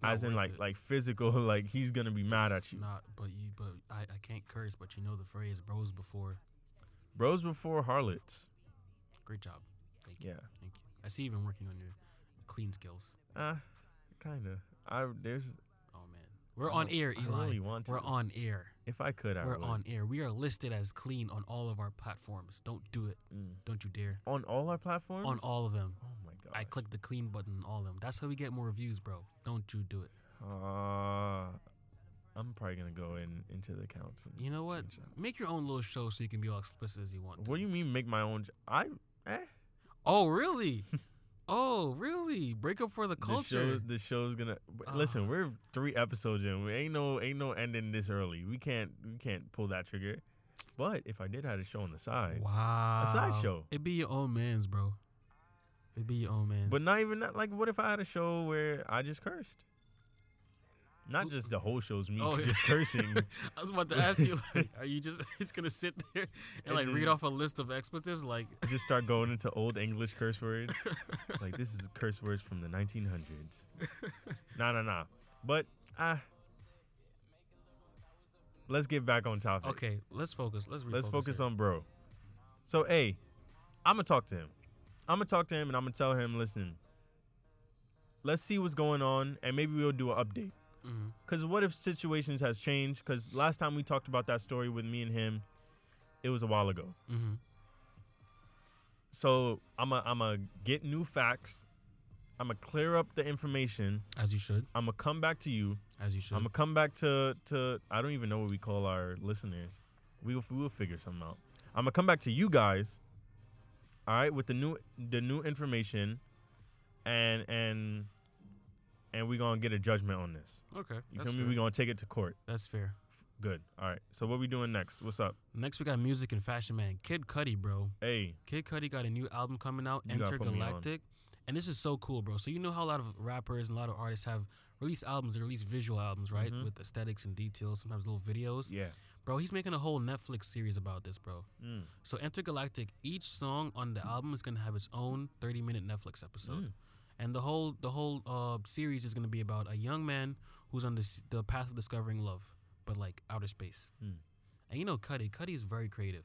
As in, like, it. like physical, like he's gonna be mad it's at you. Not, but you, but I, I can't curse, but you know the phrase "bros before." Bros before harlots. Great job, thank you. Yeah, thank you. I see you've been working on your clean skills. Ah, uh, kinda. I there's. Oh man, We're on air, Eli. I really want to. We're on air. If I could, I We're would. We're on air. We are listed as clean on all of our platforms. Don't do it. Mm. Don't you dare. On all our platforms? On all of them. Oh, my God. I click the clean button on all of them. That's how we get more views, bro. Don't you do it. Uh, I'm probably going to go in into the accounts. You know what? Make your own little show so you can be all explicit as you want to. What do you mean make my own? J- I, eh. Oh, really? Oh, really? Break up for the culture. The show, show's gonna uh, listen. We're three episodes in. We ain't no ain't no ending this early. We can't we can't pull that trigger. But if I did have a show on the side, wow, a side show, it'd be your own man's, bro. It'd be your own man's. But not even that. Like, what if I had a show where I just cursed? Not just the whole show's me oh, just cursing. I was about to ask you, like, are you just it's gonna sit there and, and like read off a list of expletives, like just start going into old English curse words, like this is curse words from the nineteen hundreds. Nah, nah, nah. But ah, uh, let's get back on topic. Okay, let's focus. Let's refocus let's focus here. on bro. So hey, I'm gonna talk to him. I'm gonna talk to him and I'm gonna tell him, listen, let's see what's going on and maybe we'll do an update. Because what if situations has changed? Because last time we talked about that story with me and him, it was a while ago. Mm-hmm. So I'm a I'm a get new facts. I'm a clear up the information as you should. I'm a come back to you as you should. I'm a come back to to I don't even know what we call our listeners. We will we will figure something out. I'm gonna come back to you guys. All right, with the new the new information, and and. And we're going to get a judgment on this. Okay. You feel me? We're going to take it to court. That's fair. Good. All right. So what are we doing next? What's up? Next, we got music and fashion, man. Kid Cudi, bro. Hey. Kid Cudi got a new album coming out, Intergalactic. And this is so cool, bro. So you know how a lot of rappers and a lot of artists have released albums. They release visual albums, right? Mm-hmm. With aesthetics and details, sometimes little videos. Yeah. Bro, he's making a whole Netflix series about this, bro. Mm. So Intergalactic, each song on the album is going to have its own thirty-minute Netflix episode. Mm. And the whole the whole uh, series is going to be about a young man who's on the the path of discovering love, but like outer space. Mm. And you know Cudi, Cudi's very creative.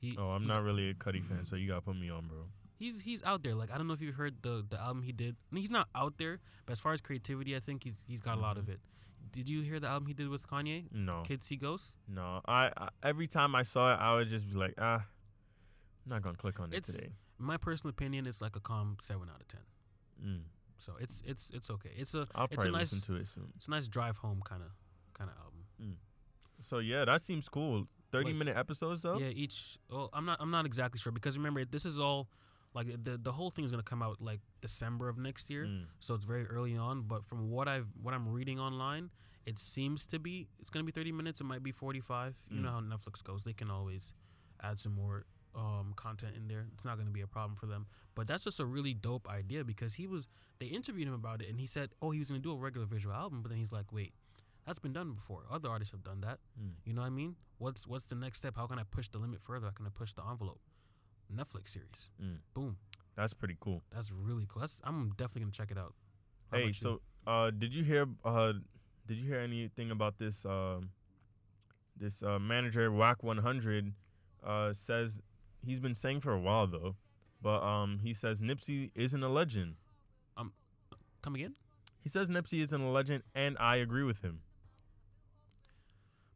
He, oh, I'm not really a Cudi fan, so you gotta put me on, bro. He's he's out there. Like I don't know if you heard the, the album he did. I mean, he's not out there, but as far as creativity, I think he's he's got mm-hmm. a lot of it. Did you hear the album he did with Kanye? No. Kids See Ghosts? No. I, I every time I saw it, I would just be like, ah, I'm not gonna click on it it's, today. My personal opinion, it's like a calm seven out of ten. Mm. So it's it's it's okay. It's a I'll it's probably a nice, listen to it soon. It's a nice drive home kind of kind of album. Mm. So yeah, that seems cool. Thirty like, minute episodes though. Yeah, each. Well, I'm not I'm not exactly sure because remember this is all like the the whole thing is gonna come out like December of next year. Mm. So it's very early on. But from what I've what I'm reading online, it seems to be it's gonna be thirty minutes. It might be forty-five. You mm. know how Netflix goes. They can always add some more. Um, content in there. It's not going to be a problem for them. But that's just a really dope idea because he was they interviewed him about it and he said, oh, he was going to do a regular visual album, but then he's like, wait, that's been done before. Other artists have done that. Mm. You know what I mean? What's what's the next step? How can I push the limit further? How can I push the envelope? Netflix series. Mm. Boom. That's pretty cool. That's really cool. That's, I'm definitely going to check it out. How hey, so uh, did you hear uh, did you hear anything about this uh, this uh, manager Wack one hundred uh, says he's been saying for a while though, but um, he says Nipsey isn't a legend. Um, come again? He says Nipsey isn't a legend, and I agree with him.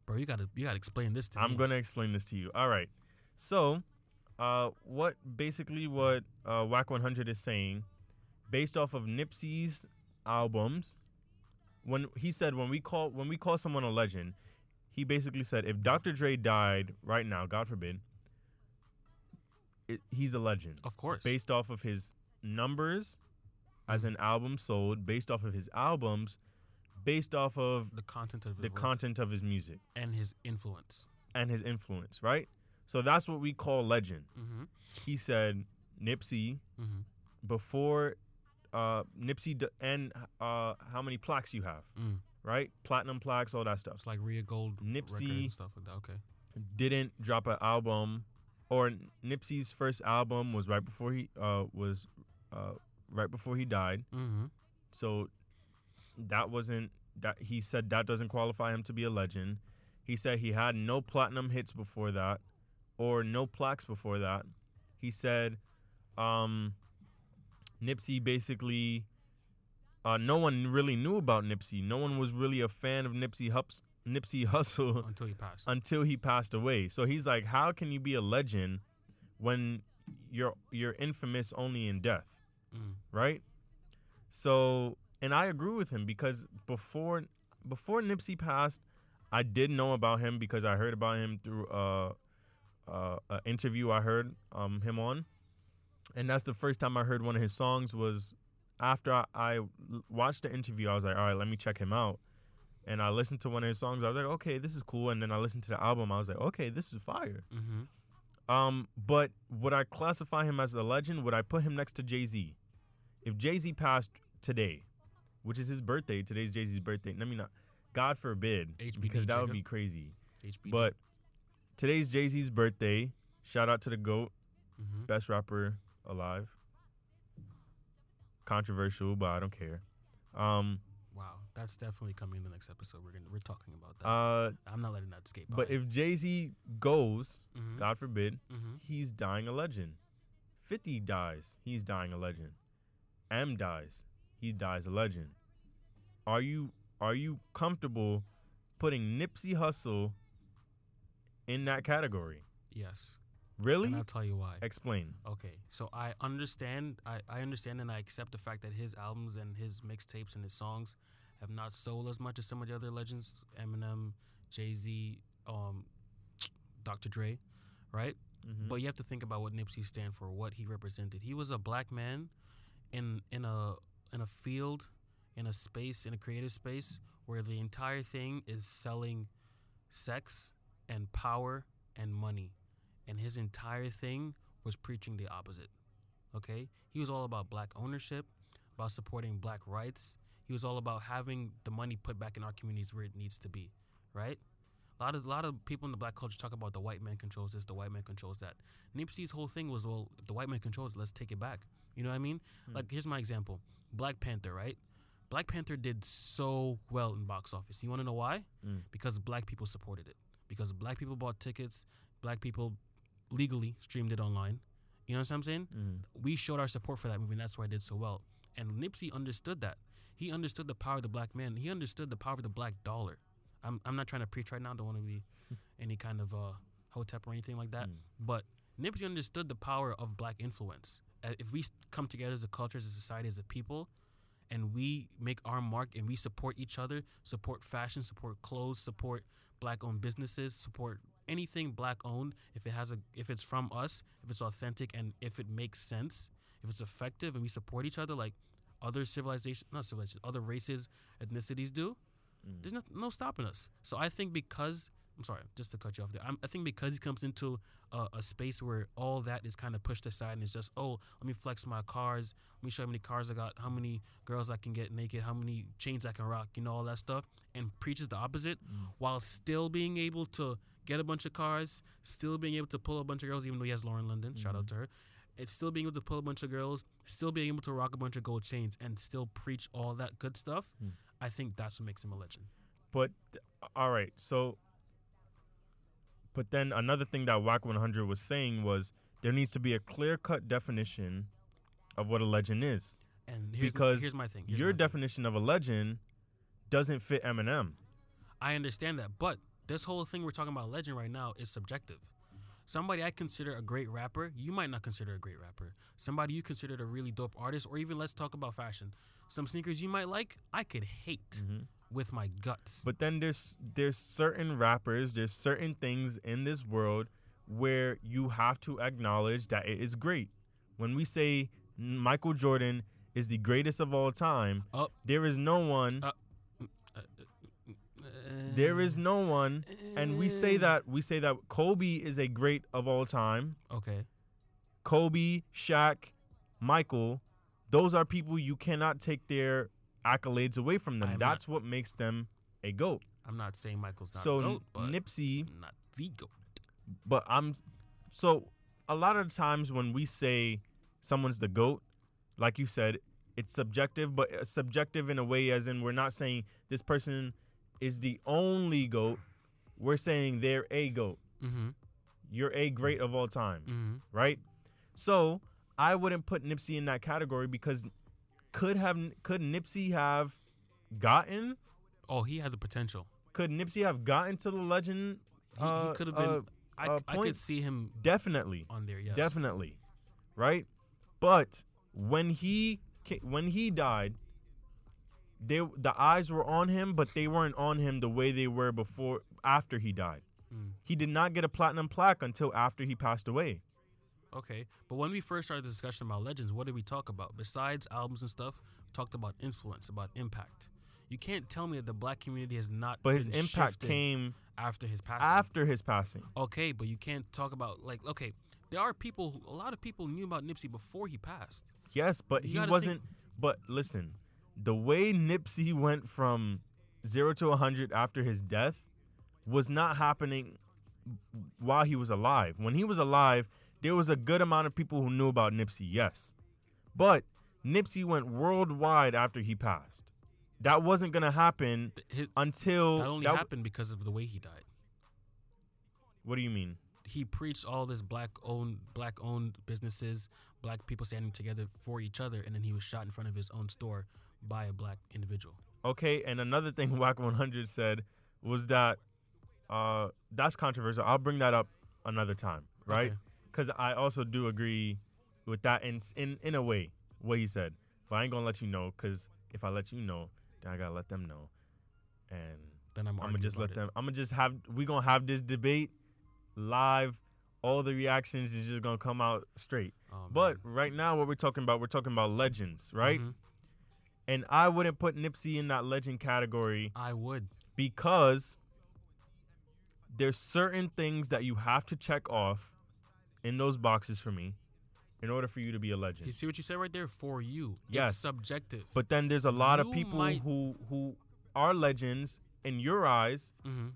Bro, you gotta you gotta explain this to me. I'm gonna explain this to you. All right. So, uh, what basically what uh, Wack one hundred is saying, based off of Nipsey's albums, when he said when we call when we call someone a legend, he basically said if Doctor Dre died right now, God forbid. It, he's a legend. Of course. Based off of his numbers as an album sold, based off of his albums, based off of the content of the his content work. of his music. And his influence. And his influence, right? So that's what we call legend. Mm-hmm. He said Nipsey mm-hmm. before uh, Nipsey d- and uh, how many plaques you have, mm. right? Platinum plaques, all that stuff. It's like Rhea Gold Nipsey record and stuff like that. Okay. Didn't drop an album. Or Nipsey's first album was right before he uh, was uh, right before he died. Mm-hmm. So that wasn't that he said that doesn't qualify him to be a legend. He said he had no platinum hits before that, or no plaques before that. He said um, Nipsey basically Uh, no one really knew about Nipsey. No one was really a fan of Nipsey Hups, Nipsey Hussle until he passed. Until he passed away. So he's like, how can you be a legend when you're you're infamous only in death, mm. right? So, and I agree with him because before before Nipsey passed, I did know about him because I heard about him through uh, uh, an interview I heard um, him on, and that's the first time I heard one of his songs was. After I, I watched the interview, I was like, all right, let me check him out. And I listened to one of his songs. I was like, okay, this is cool. And then I listened to the album. I was like, okay, this is fire. Mm-hmm. Um, but would I classify him as a legend? Would I put him next to Jay-Z? If Jay-Z passed today, which is his birthday, today's Jay-Z's birthday. I mean, not, God forbid, H B D because that would be crazy. H B D. But today's Jay-Z's birthday. Shout out to the GOAT, mm-hmm. best rapper alive. Controversial, but I don't care. Um, wow, that's definitely coming in the next episode. We're gonna we're talking about that. Uh, I'm not letting that escape. But by. If Jay-Z goes, mm-hmm. God forbid, mm-hmm. he's dying a legend. fifty dies, he's dying a legend. M dies, he dies a legend. Are you are you comfortable putting Nipsey Hussle in that category? Yes. Really? And I'll tell you why. Explain. Okay, so I understand, I, I understand, and I accept the fact that his albums and his mixtapes and his songs have not sold as much as some of the other legends, Eminem, Jay-Z, um, Doctor Dre, right? Mm-hmm. But you have to think about what Nipsey stand for, what he represented. He was a black man in in a in a field, in a space, in a creative space where the entire thing is selling sex and power and money. And his entire thing was preaching the opposite, okay? He was all about black ownership, about supporting black rights. He was all about having the money put back in our communities where it needs to be, right? A lot of, a lot of people in the black culture talk about the white man controls this, the white man controls that. Nipsey's whole thing was, well, if the white man controls it, let's take it back. You know what I mean? Mm. Like, here's my example. Black Panther, right? Black Panther did so well in box office. You want to know why? Mm. Because black people supported it. Because black people bought tickets, black people legally streamed it online. You know what I'm saying? Mm. We showed our support for that movie, and that's why it did so well. And Nipsey understood that. He understood the power of the black man. He understood the power of the black dollar. I'm I'm not trying to preach right now. I don't want to be any kind of uh, hotep or anything like that. Mm. But Nipsey understood the power of black influence. Uh, if we come together as a culture, as a society, as a people, and we make our mark and we support each other, support fashion, support clothes, support black-owned businesses, support anything black owned, if it has a, if it's from us, if it's authentic, and if it makes sense, if it's effective, and we support each other like other civilization, not civilization, other races, ethnicities do. Mm. There's no, no stopping us. So I think because I'm sorry, just to cut you off there. I'm, I think because he comes into a, a space where all that is kind of pushed aside and it's just, oh, let me flex my cars, let me show how many cars I got, how many girls I can get naked, how many chains I can rock, you know, all that stuff, and preaches the opposite mm. while still being able to get a bunch of cars, still being able to pull a bunch of girls, even though he has Lauren London, mm-hmm. shout out to her. It's still being able to pull a bunch of girls, still being able to rock a bunch of gold chains and still preach all that good stuff. Mm. I think that's what makes him a legend. But, all right, so, but then another thing that Wack one hundred was saying was there needs to be a clear-cut definition of what a legend is. And here's, because my, here's my thing. Here's your my definition thing. Of a legend doesn't fit Eminem. I understand that, but this whole thing we're talking about legend right now is subjective. Somebody I consider a great rapper, you might not consider a great rapper. Somebody you considered a really dope artist, or even let's talk about fashion. Some sneakers you might like, I could hate mm-hmm. with my guts. But then there's there's certain rappers, there's certain things in this world where you have to acknowledge that it is great. When we say Michael Jordan is the greatest of all time, uh, there is no one... Uh, There is no one, and we say that we say that Kobe is a great of all time. Okay. Kobe, Shaq, Michael, those are people you cannot take their accolades away from them. I'm That's not, what makes them a GOAT. I'm not saying Michael's not so a GOAT, but Nipsey not the GOAT. But I'm so a lot of times when we say someone's the GOAT, like you said, it's subjective, but subjective in a way as in we're not saying this person is the only GOAT. We're saying they're a GOAT. Mm-hmm. You're a great of all time, mm-hmm. right? So I wouldn't put Nipsey in that category because Could have could Nipsey have gotten? Oh, he had the potential. Could Nipsey have gotten to the legend? He, uh, he could have been. Uh, I, uh, I could see him definitely on there. Yes, definitely, right? But when he when he died, they the eyes were on him, but they weren't on him the way they were before after he died. Mm. He did not get a platinum plaque until after he passed away. Okay, but when we first started the discussion about legends, what did we talk about? Besides albums and stuff, we talked about influence, about impact. You can't tell me that the black community has not but been But his impact came after his passing. After his passing. Okay, but you can't talk about, like, okay, there are people, who, a lot of people knew about Nipsey before he passed. Yes, but you he wasn't, think- but listen, the way Nipsey went from zero to one hundred after his death was not happening while he was alive. When he was alive, there was a good amount of people who knew about Nipsey, yes. But Nipsey went worldwide after he passed. That wasn't going to happen His, until... That only that w- happened because of the way he died. What do you mean? He preached all this black-owned black-owned businesses, black people standing together for each other, and then he was shot in front of his own store by a black individual. Okay, and another thing Wack one hundred said was that... Uh, that's controversial. I'll bring that up another time, right? Okay. Because I also do agree with that in, in in a way, what he said. But I ain't going to let you know, because if I let you know, then I got to let them know. And then I'm, I'm going to just let them. I'm going to just have, we're going to have this debate live. All the reactions is just going to come out straight. Oh, but right now, what we're talking about, we're talking about legends, right? Mm-hmm. And I wouldn't put Nipsey in that legend category. I would. Because there's certain things that you have to check off in those boxes for me in order for you to be a legend. You see what you said right there? For you. Yes. It's subjective. But then there's a lot you of people might... who who are legends in your eyes mm-hmm.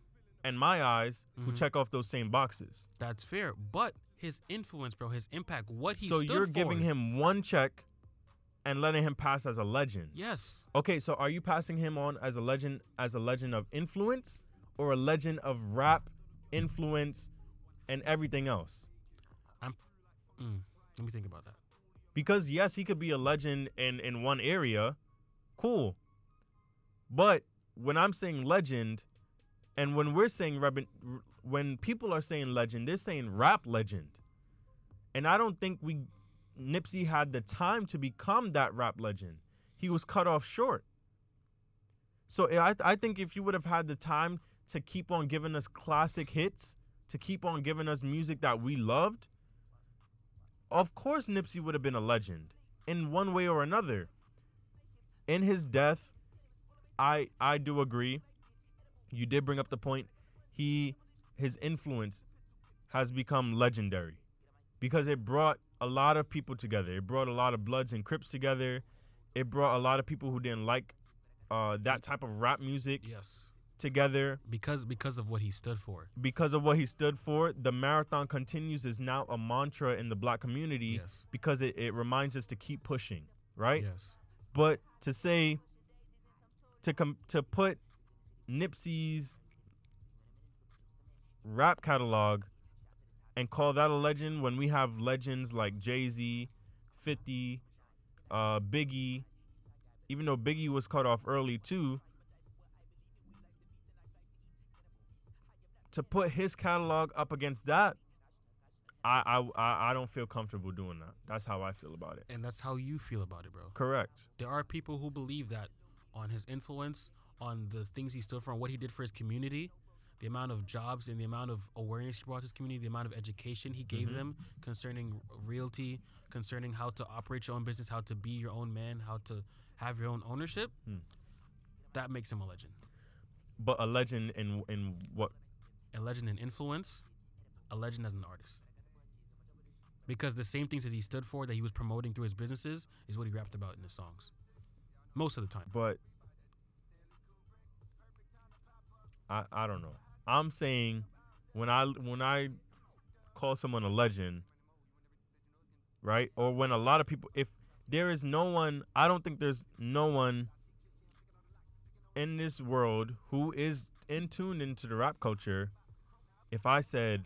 and my eyes mm-hmm. who check off those same boxes. That's fair. But his influence, bro, his impact, what he so stood for. So you're giving him one check and letting him pass as a legend. Yes. Okay, so are you passing him on as a legend as a legend of influence or a legend of rap, influence, and everything else? Mm, let me think about that. Because, yes, he could be a legend in, in one area. Cool. But when I'm saying legend, and when we're saying, when people are saying legend, they're saying rap legend. And I don't think we Nipsey had the time to become that rap legend. He was cut off short. So I, I think if you would have had the time to keep on giving us classic hits, to keep on giving us music that we loved, of course, Nipsey would have been a legend in one way or another. In his death, I I do agree. You did bring up the point. He his influence has become legendary because it brought a lot of people together. It brought a lot of Bloods and Crips together. It brought a lot of people who didn't like uh, that type of rap music yes. together because because of what he stood for because of what he stood for the marathon continues is now a mantra in the black community yes. because it, it reminds us to keep pushing right yes but to say to come to put Nipsey's rap catalog and call that a legend when we have legends like Jay-Z, fifty, uh Biggie, even though Biggie was cut off early too. To put his catalog up against that, I, I I don't feel comfortable doing that. That's how I feel about it. And that's how you feel about it, bro. Correct. There are people who believe that on his influence, on the things he stood for, on what he did for his community, the amount of jobs and the amount of awareness he brought to his community, the amount of education he gave mm-hmm. them concerning realty, concerning how to operate your own business, how to be your own man, how to have your own ownership. Hmm. That makes him a legend. But a legend in in what? A legend in influence, a legend as an artist. Because the same things that he stood for, that he was promoting through his businesses, is what he rapped about in his songs. Most of the time. But I I don't know. I'm saying when I when I call someone a legend, right? Or when a lot of people, if there is no one, I don't think there's no one in this world who is in tuned into the rap culture. If I said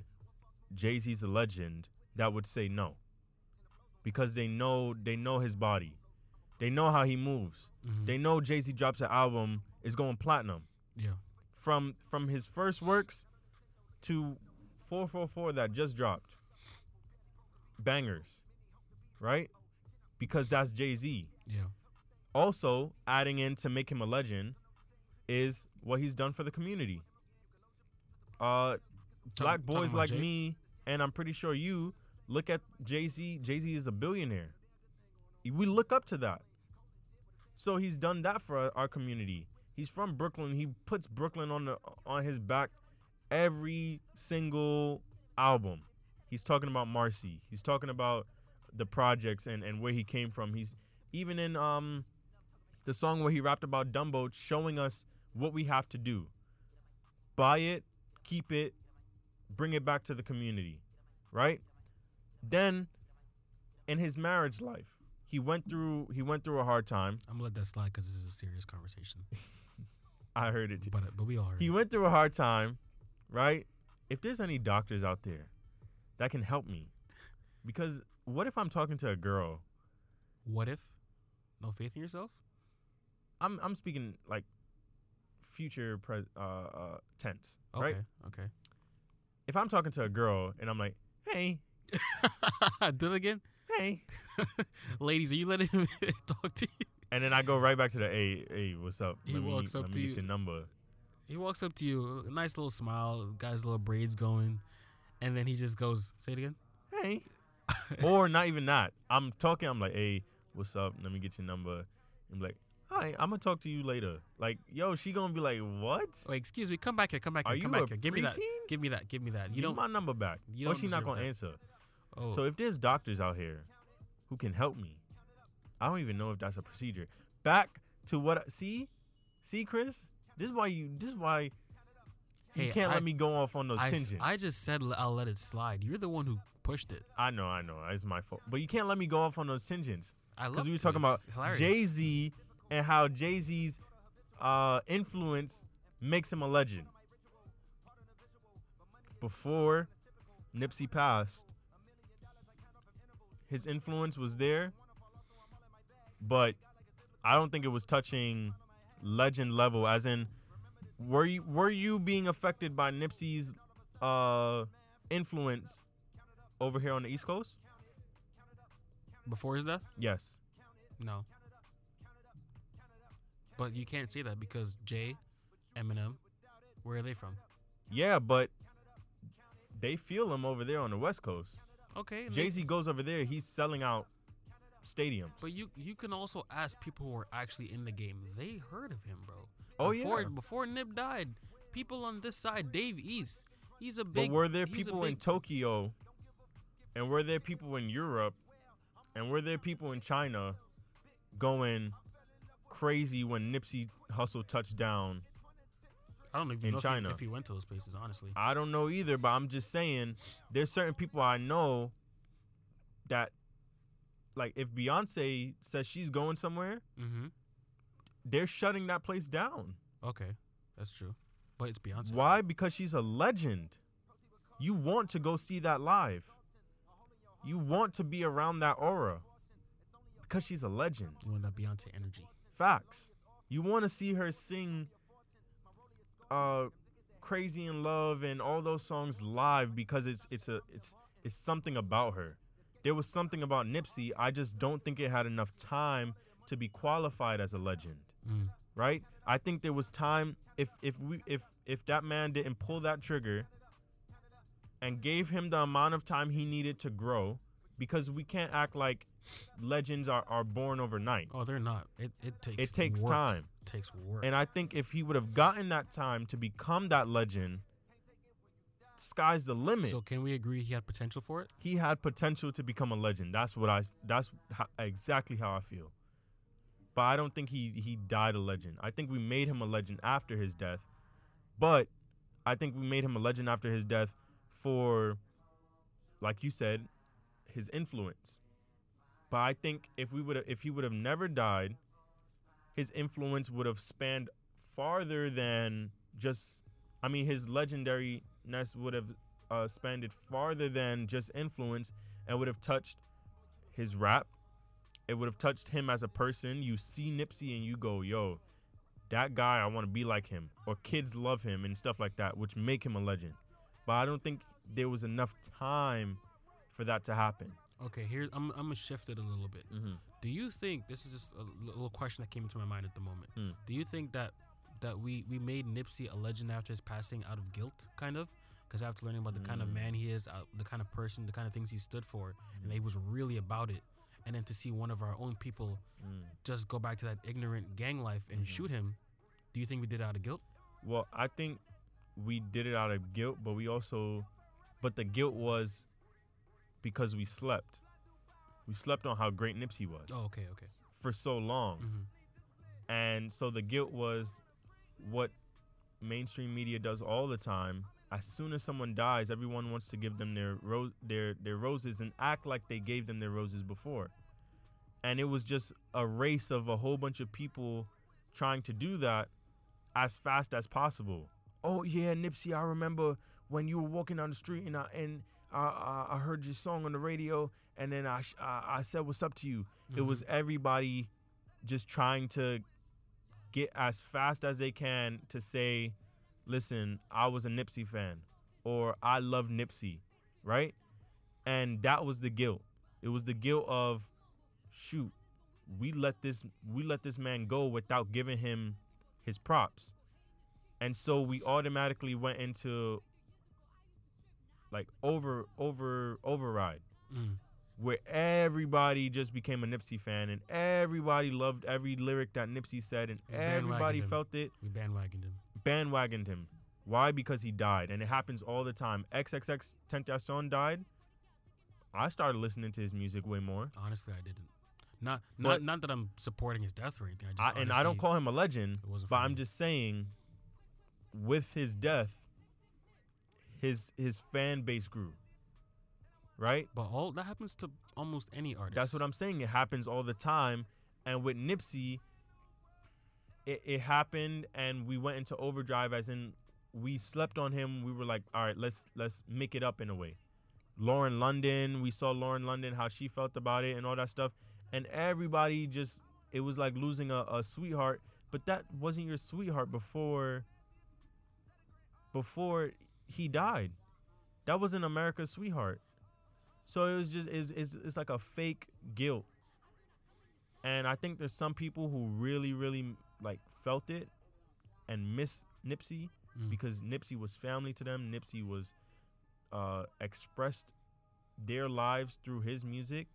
Jay-Z's a legend, that would say no, because they know they know his body, They know how he moves. Mm-hmm. They know Jay-Z drops an album, it's going platinum. Yeah. From from his first works to four four four that just dropped. Bangers. Right? Because that's Jay-Z. Yeah. Also, adding in to make him a legend is what he's done for the community. Uh, Talk, black boys like Jay. me, and I'm pretty sure you, look at Jay-Z. Jay-Z is a billionaire. We look up to that. So he's done that for our community. He's from Brooklyn. He puts Brooklyn on the on his back every single album. He's talking about Marcy. He's talking about the projects and, and where he came from. He's even in um the song where he rapped about Dumbo, showing us what we have to do. Buy it, keep it, bring it back to the community, right? Then in his marriage life, He went through he went through a hard time. I'm gonna let that slide because this is a serious conversation. I heard it. But, but we all heard he it. He went through a hard time, right? If there's any doctors out there that can help me, because what if I'm talking to a girl? What if? No faith in yourself? I'm I'm speaking like future pre- uh, uh, tense, okay, right? Okay, okay. If I'm talking to a girl and I'm like, hey. Do it again? Hey. Ladies, are you letting him talk to you? And then I go right back to the, hey, hey, what's up? He let walks me, up let to me you. Get your number. He walks up to you, nice little smile, got his little braids going, and then he just goes, say it again? Hey. Or not even that. I'm talking, I'm like, hey, what's up? Let me get your number. I'm like, hi, I'm going to talk to you later. Like, yo, she going to be like, what? Like, excuse me, come back here, come back here, are come back here. Give me that. Give me that, give me that. You give don't, my number back. You don't or she not going to answer. Oh. So if there's doctors out here who can help me, I don't even know if that's a procedure. Back to what I, see, see, Chris. This is why you. This is why you hey, can't I, let me go off on those I, tangents. I just said I'll let it slide. You're the one who pushed it. I know, I know. It's my fault. But you can't let me go off on those tangents. I love because we were talking it's about Jay-Z and how Jay-Z's uh, influence makes him a legend. Before Nipsey passed, his influence was there, but I don't think it was touching legend level. As in, were you were you being affected by Nipsey's uh, influence over here on the East Coast before his death? Yes. No. But you can't say that because Jay, Eminem, where are they from? Yeah, but they feel him over there on the West Coast. Okay. Jay-Z goes over there. He's selling out stadiums. But you you can also ask people who are actually in the game. They heard of him, bro. Oh, before, yeah. Before Nip died, people on this side, Dave East, he's a big... But were there people big, in Tokyo, and were there people in Europe, and were there people in China going crazy when Nipsey Hussle touched down I don't even in know China. If, he, if he went to those places, honestly. I don't know either, but I'm just saying there's certain people I know that, like, if Beyonce says she's going somewhere, mm-hmm. they're shutting that place down. Okay, that's true. But it's Beyonce. Why? Because she's a legend. You want to go see that live. You want to be around that aura because she's a legend. You want that Beyonce energy. Facts. You want to see her sing... Uh, Crazy in Love and all those songs live because it's it's a it's it's something about her. There was something about Nipsey. I just don't think it had enough time to be qualified as a legend, mm. right? I think there was time if if we if if that man didn't pull that trigger and gave him the amount of time he needed to grow, because we can't act like legends are, are born overnight. Oh, they're not. It it takes it takes work. time. Takes work. And I think if he would have gotten that time to become that legend, sky's the limit. So can we agree he had potential for it? He had potential to become a legend. That's what I. That's how, exactly how I feel. But I don't think he he died a legend. I think we made him a legend after his death. But I think we made him a legend after his death for, like you said, his influence. But I think if we would if he would have never died, his influence would have spanned farther than just, I mean, his legendariness would have uh, spanned farther than just influence and would have touched his rap It would have touched him as a person. You see Nipsey and you go, yo, that guy, I want to be like him. Or kids love him and stuff like that, which make him a legend. But I don't think there was enough time for that to happen. Okay, here I'm, I'm gonna shift it a little bit. Mm-hmm. Do you think this is just a little question that came into my mind at the moment? Mm. Do you think that that we we made Nipsey a legend after his passing out of guilt, kind of? Because after learning about the mm. kind of man he is, uh, the kind of person, the kind of things he stood for, mm. and he was really about it, and then to see one of our own people mm. just go back to that ignorant gang life and mm-hmm. shoot him, do you think we did it out of guilt? Well, I think we did it out of guilt, but we also, but the guilt was because we slept. We slept on how great Nipsey was. Oh, okay, okay. For so long. Mm-hmm. And so the guilt was what mainstream media does all the time. As soon as someone dies, everyone wants to give them their ro- their their roses and act like they gave them their roses before. And it was just a race of a whole bunch of people trying to do that as fast as possible. Oh, yeah, Nipsey, I remember when you were walking down the street and I, and I, I heard your song on the radio and then I, I, I said, what's up to you? Mm-hmm. It was everybody just trying to get as fast as they can to say, listen, I was a Nipsey fan, or I love Nipsey, right? And that was the guilt. It was the guilt of, shoot, we let this we let this man go without giving him his props. And so we automatically went into like over over override mm. where everybody just became a Nipsey fan and everybody loved every lyric that Nipsey said and everybody felt it. We bandwagoned him. Bandwagoned him. Why? Because he died. And it happens all the time. triple X Tentacion died. I started listening to his music way more. Honestly, I didn't. Not not, not that I'm supporting his death or anything. I just I, honestly, and I don't call him a legend, but I'm just saying with his death, his his fan base grew. Right? But all that happens to almost any artist. That's what I'm saying. It happens all the time. And with Nipsey, It, it happened, and we went into overdrive, as in we slept on him. We were like, all right, let's let's make it up in a way. Lauren London, we saw Lauren London, how she felt about it and all that stuff. And everybody just, it was like losing a, a sweetheart, but that wasn't your sweetheart before, before he died. That wasn't America's sweetheart. So it was just, it's, it's, it's like a fake guilt. And I think there's some people who really, really... like felt it and miss Nipsey mm. because Nipsey was family to them. Nipsey was uh, expressed their lives through his music.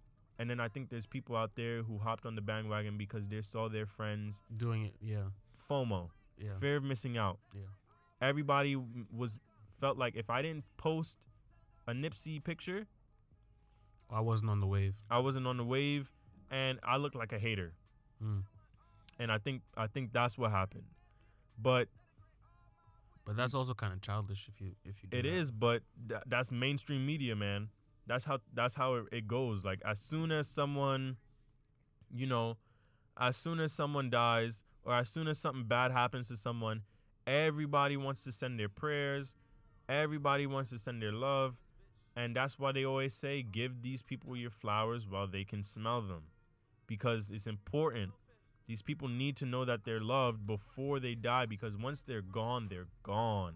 And then I think there's people out there who hopped on the bandwagon because they saw their friends doing it. Yeah. FOMO. Yeah. Fear of missing out. Yeah. Everybody was felt like if I didn't post a Nipsey picture, I wasn't on the wave. I wasn't on the wave and I looked like a hater. Mm. And I think I think that's what happened, but but that's also kind of childish if you if you do it that. Is, but th- that's mainstream media, man. That's how that's how it, it goes. Like as soon as someone, you know, as soon as someone dies or as soon as something bad happens to someone, everybody wants to send their prayers, everybody wants to send their love, and that's why they always say give these people your flowers while they can smell them, because it's important. These people need to know that they're loved before they die, because once they're gone, they're gone.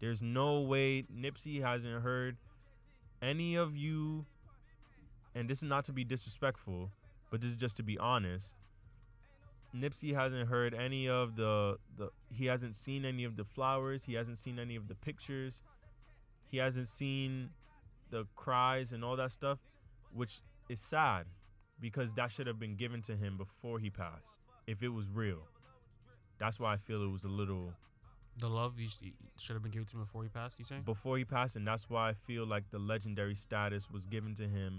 There's no way Nipsey hasn't heard any of you, and this is not to be disrespectful, but this is just to be honest. Nipsey hasn't heard any of the, the he hasn't seen any of the flowers, he hasn't seen any of the pictures, he hasn't seen the cries and all that stuff, which is sad. Because that should have been given to him before he passed, if it was real. That's why I feel it was a little... The love you sh- should have been given to him before he passed, you saying? Before he passed, and that's why I feel like the legendary status was given to him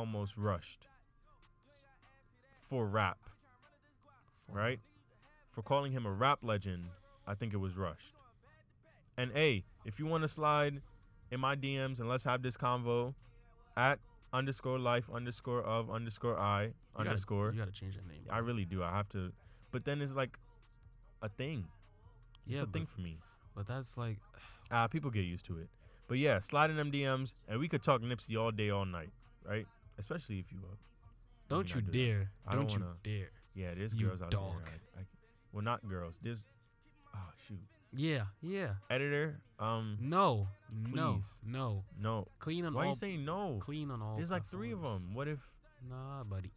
almost rushed. For rap. Right? For calling him a rap legend, I think it was rushed. And hey, if you want to slide in my D Ms and let's have this convo... At underscore life underscore of underscore I you underscore. Gotta, you gotta change that name. I really do. I have to. But then it's like a thing. It's yeah, a but, thing for me. But that's like... Uh, people get used to it. But yeah, slide in them D Ms, and we could talk Nipsey all day, all night. right? Especially if you up. Don't you, you do dare. That. Don't, don't wanna, you dare. Yeah, there's you girls out dog. there. I, I, well, not girls. There's, oh, shoot. Yeah, yeah. Editor, um. No, please. no, no. No. Clean on Why all. Why are you saying no? Clean on all. There's like platforms. three of them. What if? Nah, buddy.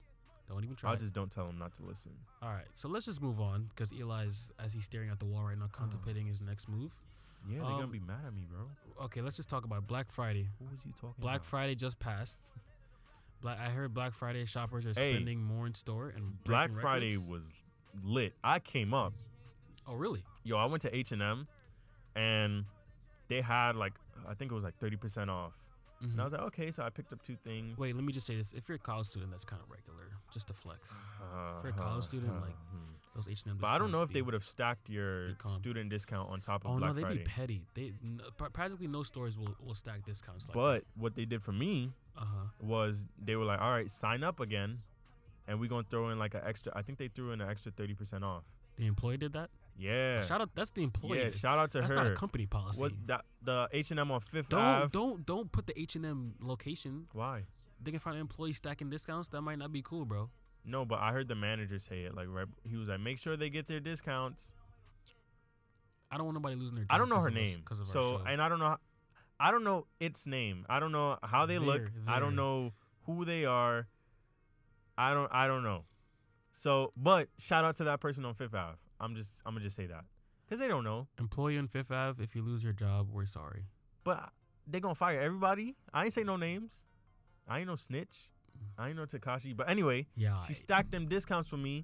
Don't even try. I'll just don't tell him not to listen. All right, so let's just move on because Eli is, as he's staring at the wall right now, contemplating oh. his next move. Yeah, they're um, going to be mad at me, bro. Okay, let's just talk about Black Friday. What was you talking Black about? Black Friday just passed. Black, I heard Black Friday shoppers are hey, spending more in store and Black Friday records. was lit. I came up. Oh, really? Yo, I went to H and M, and they had, like, I think it was, like, thirty percent off. Mm-hmm. And I was like, okay, so I picked up two things. Wait, let me just say this. If you're a college student, that's kind of regular, just to flex. Uh, if you're a college student, uh, like, mm-hmm. those H and M But I don't know if they would have stacked your student discount on top of oh, Black Friday. Oh, no, they'd be petty. They, n- practically no stores will, will stack discounts like but that. But what they did for me uh-huh. was they were like, all right, sign up again, and we're going to throw in, like, an extra, I think they threw in an extra thirty percent off. The employee did that? Yeah. Shout out. That's the employee. Yeah. Shout out to that's her. That's not a company policy. What, that, the H and M on Fifth don't, Ave. Don't don't put the H and M location. Why? They can find an employee stacking discounts. That might not be cool, bro. No, but I heard the manager say it. Like, right, he was like, make sure they get their discounts. I don't want nobody losing their. I don't know her name. Because of so and I don't know. I don't know its name. I don't know how they there, look. There. I don't know who they are. I don't. I don't know. So, but shout out to that person on Fifth Ave. I'm just, I'm gonna just say that, cause they don't know. Employee on Fifth Ave, if you lose your job, we're sorry. But they gonna fire everybody. I ain't say no names. I ain't no snitch. I ain't no Takashi. But anyway, yeah, she stacked I, them discounts for me,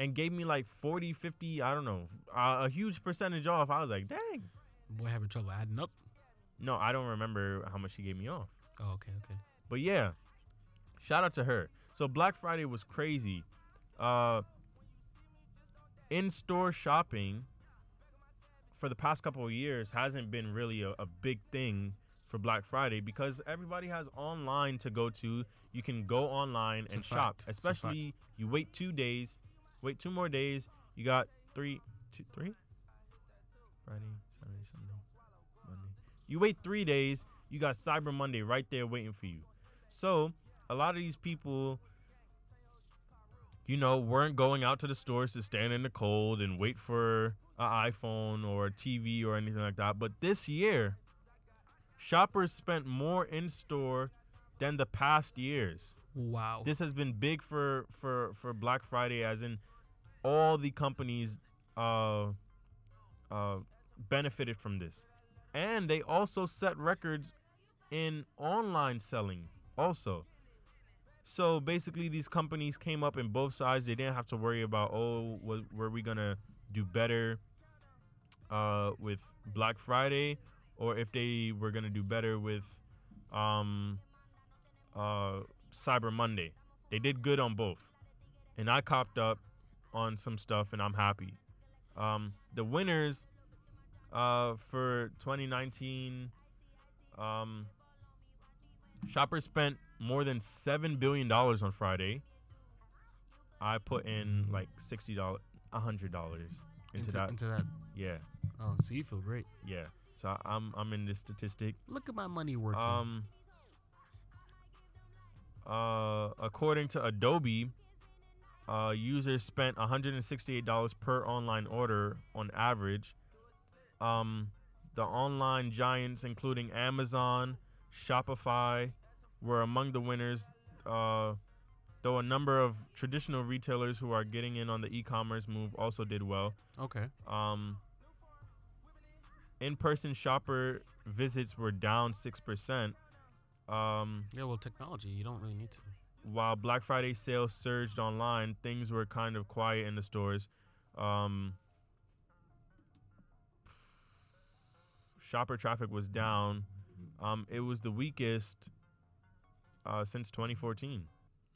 and gave me like forty, fifty, I don't know, uh, a huge percentage off. I was like, dang. Boy, having trouble adding up. No, I don't remember how much she gave me off. Oh, okay, okay. But yeah, shout out to her. So Black Friday was crazy. Uh, in-store shopping for the past couple of years hasn't been really a, a big thing for Black Friday because everybody has online to go to. You can go online it's and shop, especially you wait two days, wait two more days. You got three, two, three? Friday, Saturday, Sunday, Monday. You wait three days. You got Cyber Monday right there waiting for you. So a lot of these people... you know, weren't going out to the stores to stand in the cold and wait for an iPhone or a T V or anything like that. But this year, shoppers spent more in-store than the past years. Wow. This has been big for, for, for Black Friday, as in all the companies uh, uh, benefited from this. And they also set records in online selling also. So basically, these companies came up in both sides. They didn't have to worry about, oh, was, were we going to do better uh, with Black Friday, or if they were going to do better with um, uh, Cyber Monday. They did good on both. And I copped up on some stuff, and I'm happy. Um, the winners uh, for twenty nineteen, um, shoppers spent more than seven billion dollars on Friday. I put in like sixty dollars, one hundred dollars into, into that. Into that. Yeah. Oh, so you feel great. Yeah. So I'm I'm in this statistic. Look at my money working. Um. Uh, according to Adobe, uh, users spent one hundred sixty-eight dollars per online order on average. Um, the online giants, including Amazon, Shopify, were among the winners, uh, though a number of traditional retailers who are getting in on the e-commerce move also did well. Okay. Um, in-person shopper visits were down six percent. Um, yeah, well, technology, you don't really need to. While Black Friday sales surged online, things were kind of quiet in the stores. Um, shopper traffic was down. Um, it was the weakest uh, since twenty fourteen,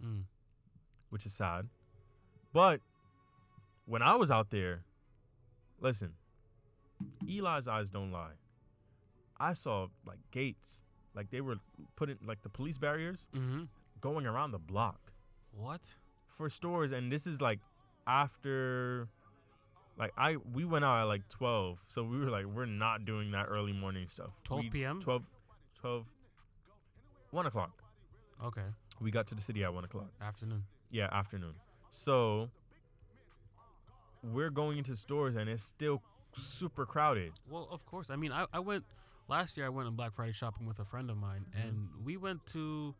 mm. which is sad. But when I was out there, listen, Eli's eyes don't lie. I saw like gates, like they were putting like the police barriers mm-hmm. going around the block. What? For stores, and this is like after, like I we went out at like twelve, so we were like we're not doing that early morning stuff. twelve p.m. twelve. twelve, one o'clock. Okay. We got to the city at one o'clock. Afternoon. Yeah, afternoon. So we're going into stores and it's still super crowded. Well, of course. I mean, I, I went... Last year, I went on Black Friday shopping with a friend of mine, mm-hmm. and we went to...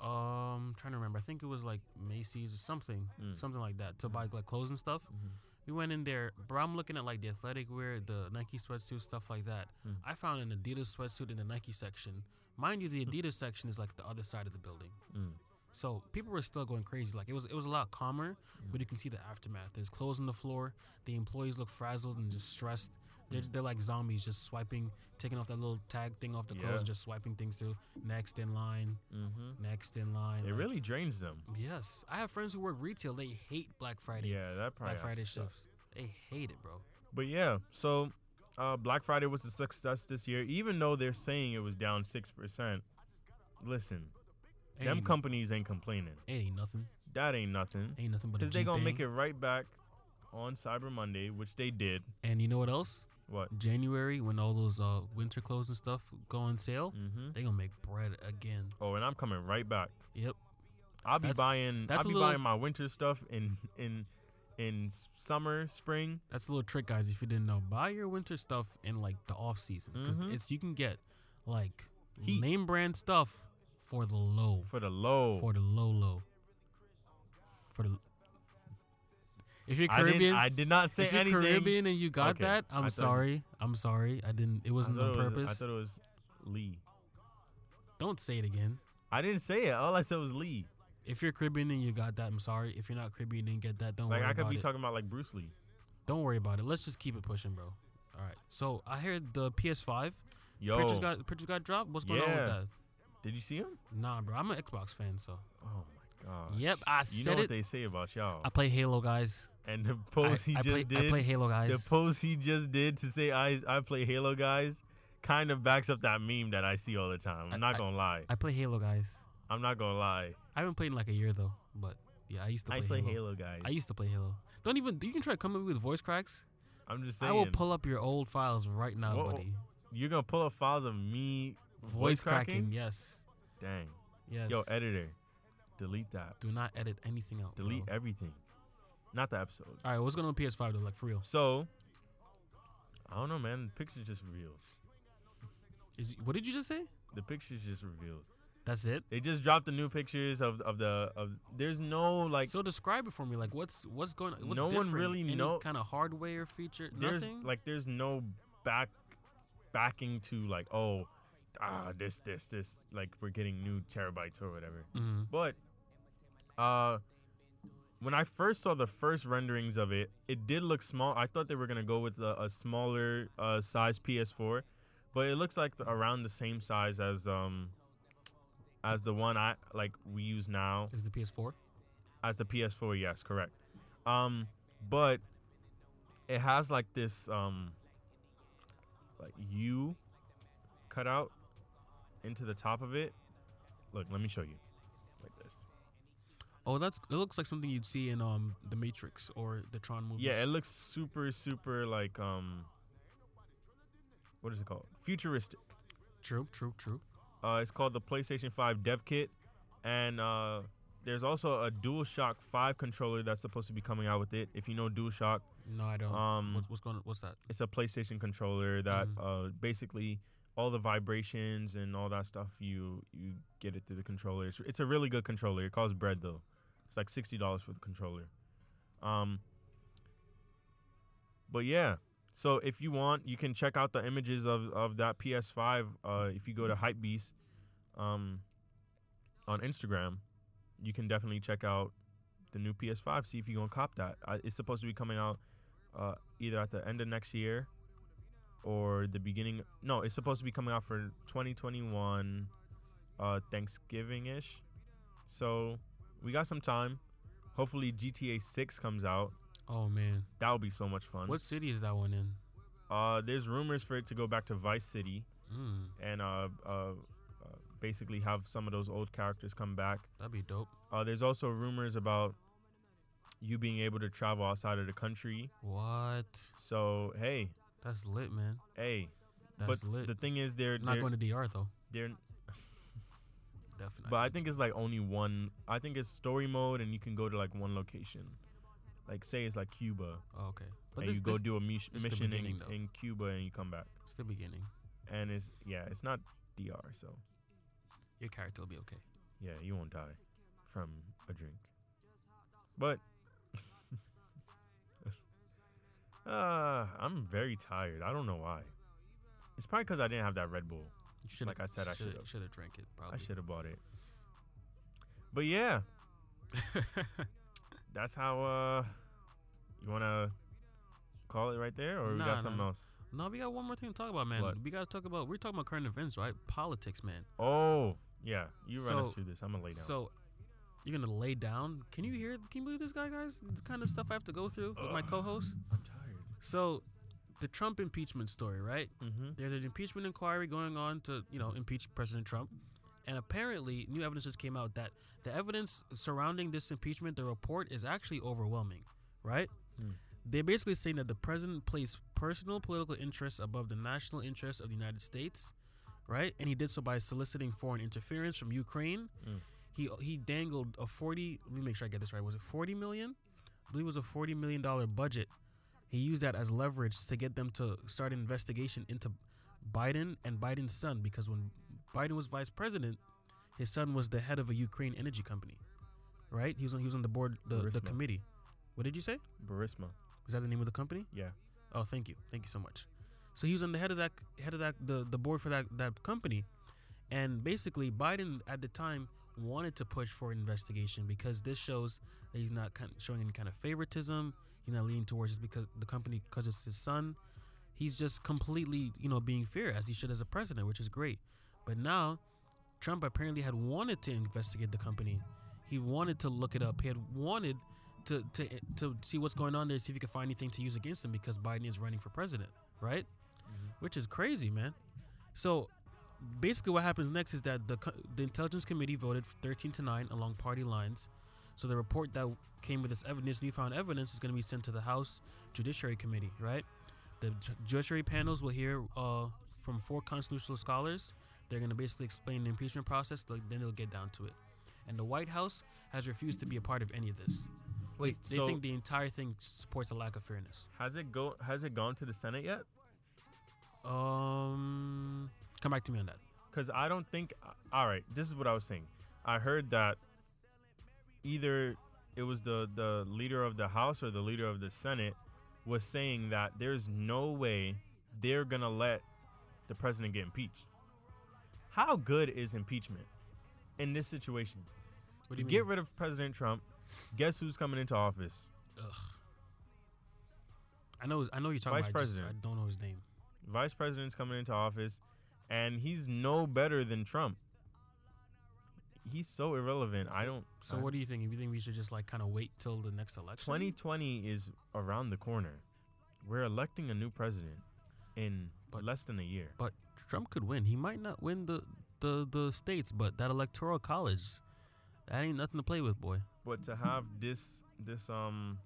Um, trying to remember. I think it was like Macy's or something, mm. something like that, to buy like clothes and stuff. Mm-hmm. We went in there, bro. I'm looking at like the athletic wear, the Nike sweatsuit, stuff like that. Mm. I found an Adidas sweatsuit in the Nike section. Mind you, the Adidas section is like the other side of the building, mm. so people were still going crazy. Like it was, it was a lot calmer, mm. but you can see the aftermath. There's clothes on the floor. The employees look frazzled and just stressed. They're, they're like zombies, just swiping, taking off that little tag thing off the clothes, yeah. and just swiping things through. Next in line, mm-hmm. next in line. It like, really drains them. Yes. I have friends who work retail. They hate Black Friday. Yeah, that probably Black Friday shifts. They hate it, bro. But yeah, so uh, Black Friday was a success this year. Even though they're saying it was down six percent, listen, ain't them companies ain't complaining. It ain't nothing. That ain't nothing. Ain't nothing but a G thing. Because they going to make it right back on Cyber Monday, which they did. And you know what else? What? January, when all those uh, winter clothes and stuff go on sale, mm-hmm. they gonna make bread again. Oh, and I'm coming right back. Yep, I'll be that's, buying. That's I'll be little, buying my winter stuff in in in summer, spring. That's a little trick, guys. If you didn't know, buy your winter stuff in like the off season, because mm-hmm. it's you can get like Heat. name brand stuff for the low. For the low. For the low low. For the. If you're Caribbean, I, I did not say if you're anything. Caribbean and you got okay. that, I'm I sorry. It, I'm sorry. I didn't. It wasn't on purpose. It was, I thought it was Lee. Don't say it again. I didn't say it. All I said was Lee. If you're Caribbean and you got that, I'm sorry. If you're not Caribbean and you didn't get that, don't like, worry about it. Like, I could be it. talking about like Bruce Lee. Don't worry about it. Let's just keep it pushing, bro. All right. So I heard the P S five. Yo. Pictures got, pictures got dropped. What's going yeah. on with that? Did you see him? Nah, bro. I'm an Xbox fan, so. Oh, my gosh. Yep, I you said it. You know what it. they say about y'all. I play Halo, guys. And the pose I, he I just play, did. I play Halo, guys. The pose he just did to say I I play Halo, guys, kind of backs up that meme that I see all the time. I'm I, not going to lie. I play Halo, guys. I'm not going to lie. I haven't played in like a year, though. But, yeah, I used to play Halo. I play Halo. Halo, guys. I used to play Halo. Don't even... You can try to come up with voice cracks. I'm just saying. I will pull up your old files right now, Whoa, buddy. You're going to pull up files of me voice, voice cracking? cracking? Yes. Dang. Yes. Yo, editor, delete that. Do not edit anything out. Delete bro. everything. Not the episode. All right, what's going on with P S five, though? Like, for real. So, I don't know, man. The picture's just revealed. Is, what did you just say? The picture's just revealed. That's it? They just dropped the new pictures of, of the... of. There's no, like... So, describe it for me. Like, what's what's going on? What's no different? one really knows. Any kind of hardware feature? There's, nothing? Like, there's no back backing to, like, oh, ah, this, this, this. Like, we're getting new terabytes or whatever. Mm-hmm. But, uh... when I first saw the first renderings of it, it did look small. I thought they were going to go with a, a smaller uh, size P S four, but it looks like the, around the same size as um as the one I like we use now. Is the P S four? As the P S four, yes, correct. Um, but it has like this um like U cut out into the top of it. Look, let me show you like this. Oh, that's it looks like something you'd see in um The Matrix or the Tron movies. Yeah, it looks super, super like um what is it called? Futuristic. True, true, true. Uh, it's called the PlayStation five Dev Kit. And uh, there's also a DualShock five controller that's supposed to be coming out with it. If you know DualShock. No, I don't. Um, what's what's going on, what's that? It's a PlayStation controller that mm. uh, basically all the vibrations and all that stuff, you you get it through the controller. It's, it's a really good controller. It costs bread, though. It's like sixty dollars for the controller. Um, but, yeah. So, if you want, you can check out the images of, of that P S five. Uh, if you go to Hypebeast um, on Instagram, you can definitely check out the new P S five. See if you're going to cop that. I, it's supposed to be coming out uh, either at the end of next year or the beginning. No, it's supposed to be coming out for twenty twenty-one uh, Thanksgiving-ish. So, we got some time. Hopefully, G T A six comes out. Oh, man. That would be so much fun. What city is that one in? Uh, there's rumors for it to go back to Vice City. Mm. And uh, uh, uh, basically have some of those old characters come back. That'd be dope. Uh, there's also rumors about you being able to travel outside of the country. What? So, hey. That's lit, man. Hey. That's but lit. The thing is, they're... Not they're, going to D R, though. They're... definitely. But I think it's like only one. I think it's story mode, and you can go to like one location. Like say it's like Cuba. Oh, okay. But and this, you go this, do a mi- mission in, in Cuba, and you come back. It's the beginning. And it's yeah, it's not D R. So your character will be okay. Yeah, you won't die from a drink. But uh, I'm very tired. I don't know why. It's probably because I didn't have that Red Bull. You like I said, I should have. Should have drank it. Probably. I should have bought it. But yeah, that's how. Uh, you wanna call it right there, or nah, we got nah. something else? No, we got one more thing to talk about, man. What? We gotta talk about. We're talking about current events, right? Politics, man. Oh yeah, you so, run us through this. I'm gonna lay down. So you're gonna lay down? Can you hear? Can you believe this guy, guys? The kind of stuff I have to go through uh, with my co-host. I'm tired. So. The Trump impeachment story, right? Mm-hmm. There's an impeachment inquiry going on to, you know, impeach President Trump. And apparently, new evidence just came out that the evidence surrounding this impeachment, the report, is actually overwhelming, right? Mm. They're basically saying that the president placed personal political interests above the national interests of the United States, right? And he did so by soliciting foreign interference from Ukraine. Mm. He he dangled a forty, let me make sure I get this right. Was it forty million? I believe it was a forty million dollars budget. He used that as leverage to get them to start an investigation into Biden and Biden's son, because when Biden was vice president, his son was the head of a Ukraine energy company, right? He was on, he was on the board, the, the committee. What did you say? Burisma. Was that the name of the company? Yeah. Oh, thank you. Thank you so much. So he was on the head of that, head of that, the, the board for that, that company. And basically Biden at the time wanted to push for an investigation because this shows that he's not showing any kind of favoritism. He's not leaning towards it because the company, because it's his son. He's just completely, you know, being fair, as he should as a president, which is great. But now, Trump apparently had wanted to investigate the company. He wanted to look it up. He had wanted to to to see what's going on there, see if he could find anything to use against him because Biden is running for president, right? Mm-hmm. Which is crazy, man. So basically, what happens next is that the the Intelligence Committee voted thirteen to nine along party lines. So the report that came with this evidence, newfound evidence, is going to be sent to the House Judiciary Committee, right? The ju- judiciary panels will hear uh, from four constitutional scholars. They're going to basically explain the impeachment process. Then they'll get down to it. And the White House has refused to be a part of any of this. Wait, they, they so think the entire thing supports a lack of fairness. Has it go? Has it gone to the Senate yet? Um, come back to me on that. Because I don't think. All right, this is what I was saying. I heard that. Either it was the, the leader of the House or the leader of the Senate was saying that there's no way they're going to let the president get impeached. How good is impeachment in this situation? What do you, you get rid of President Trump, guess who's coming into office? Ugh. I know I know you're talking Vice about. Vice President. I, just, I don't know his name. Vice President's coming into office, and he's no better than Trump. He's so irrelevant. I don't. So I, what do you think? You think we should just like kind of wait till the next election? twenty twenty is around the corner. We're electing a new president in but, less than a year. But Trump could win. He might not win the, the, the states, but that electoral college, that ain't nothing to play with, boy. But to have this this um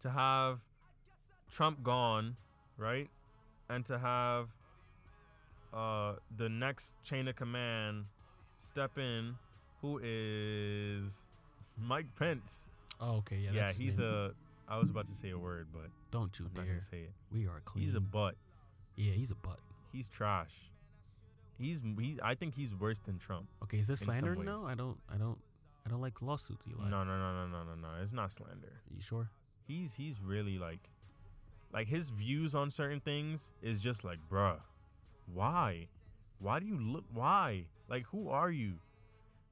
to have Trump gone, right? And to have uh the next chain of command step in, who is Mike Pence. Oh, okay, yeah. Yeah, that's he's a. I was about to say a word, but don't you dare say it. We are clean. He's a butt. Yeah, he's a butt. He's trash. He's. He, I think he's worse than Trump. Okay, is this slander? No, I don't. I don't. I don't like lawsuits. Eli. No, no, no, no, no, no, no. It's not slander. You sure? He's. He's really like, like his views on certain things is just like, bruh, why? Why do you look? Why? Like, who are you?